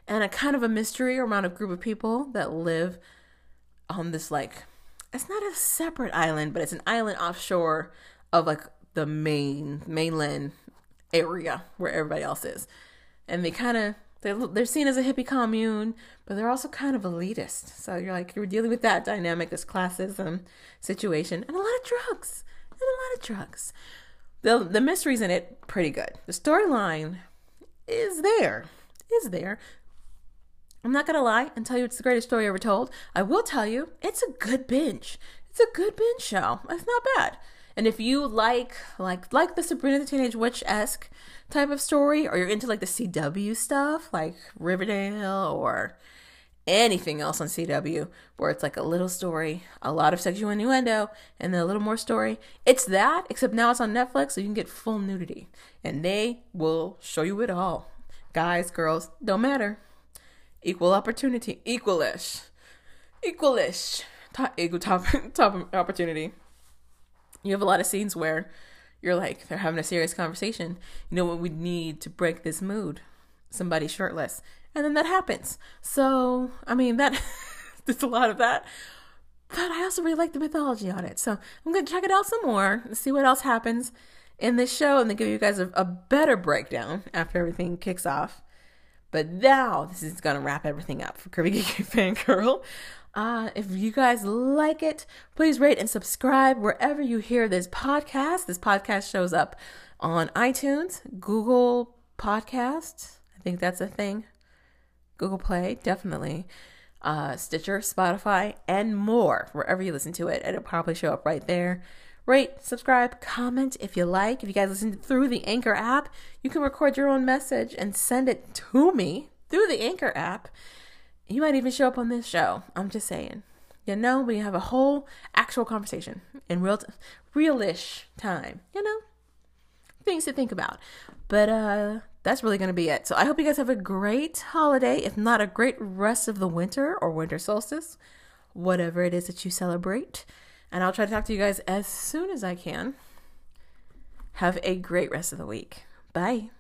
And a kind of a mystery around a group of people that live on this, like, it's not a separate island, but it's an island offshore of like the mainland area where everybody else is. And they kind of, they're seen as a hippie commune, but they're also kind of elitist. So you're like, you're dealing with that dynamic, this classism situation, and a lot of drugs. The mysteries in it, pretty good. The storyline is there. I'm not going to lie and tell you it's the greatest story ever told. I will tell you, it's a good binge. It's a good binge show. It's not bad. And if you like the Sabrina the Teenage Witch-esque type of story, or you're into like the CW stuff, like Riverdale or anything else on CW, where it's like a little story, a lot of sexual innuendo, and then a little more story, it's that, except now it's on Netflix, so you can get full nudity. And they will show you it all. Guys, girls, don't matter. Equal opportunity, equalish, top opportunity. You have a lot of scenes where you're like, they're having a serious conversation. You know what we need to break this mood? Somebody shirtless. And then that happens. So, I mean, that there's a lot of that. But I also really like the mythology on it. So I'm going to check it out some more and see what else happens in this show. And then give you guys a better breakdown after everything kicks off. But now this is going to wrap everything up for Curvy Geeky Fangirl. If you guys like it, please rate and subscribe wherever you hear this podcast. This podcast shows up on iTunes, Google Podcasts. I think that's a thing. Google Play, definitely. Stitcher, Spotify, and more. Wherever you listen to it, it'll probably show up right there. Rate, subscribe, comment if you like. If you guys listen through the Anchor app, you can record your own message and send it to me through the Anchor app. You might even show up on this show. I'm just saying. You know, we have a whole actual conversation in real-ish time. You know, things to think about. But that's really going to be it. So I hope you guys have a great holiday, if not a great rest of the winter or winter solstice, whatever it is that you celebrate. And I'll try to talk to you guys as soon as I can. Have a great rest of the week. Bye.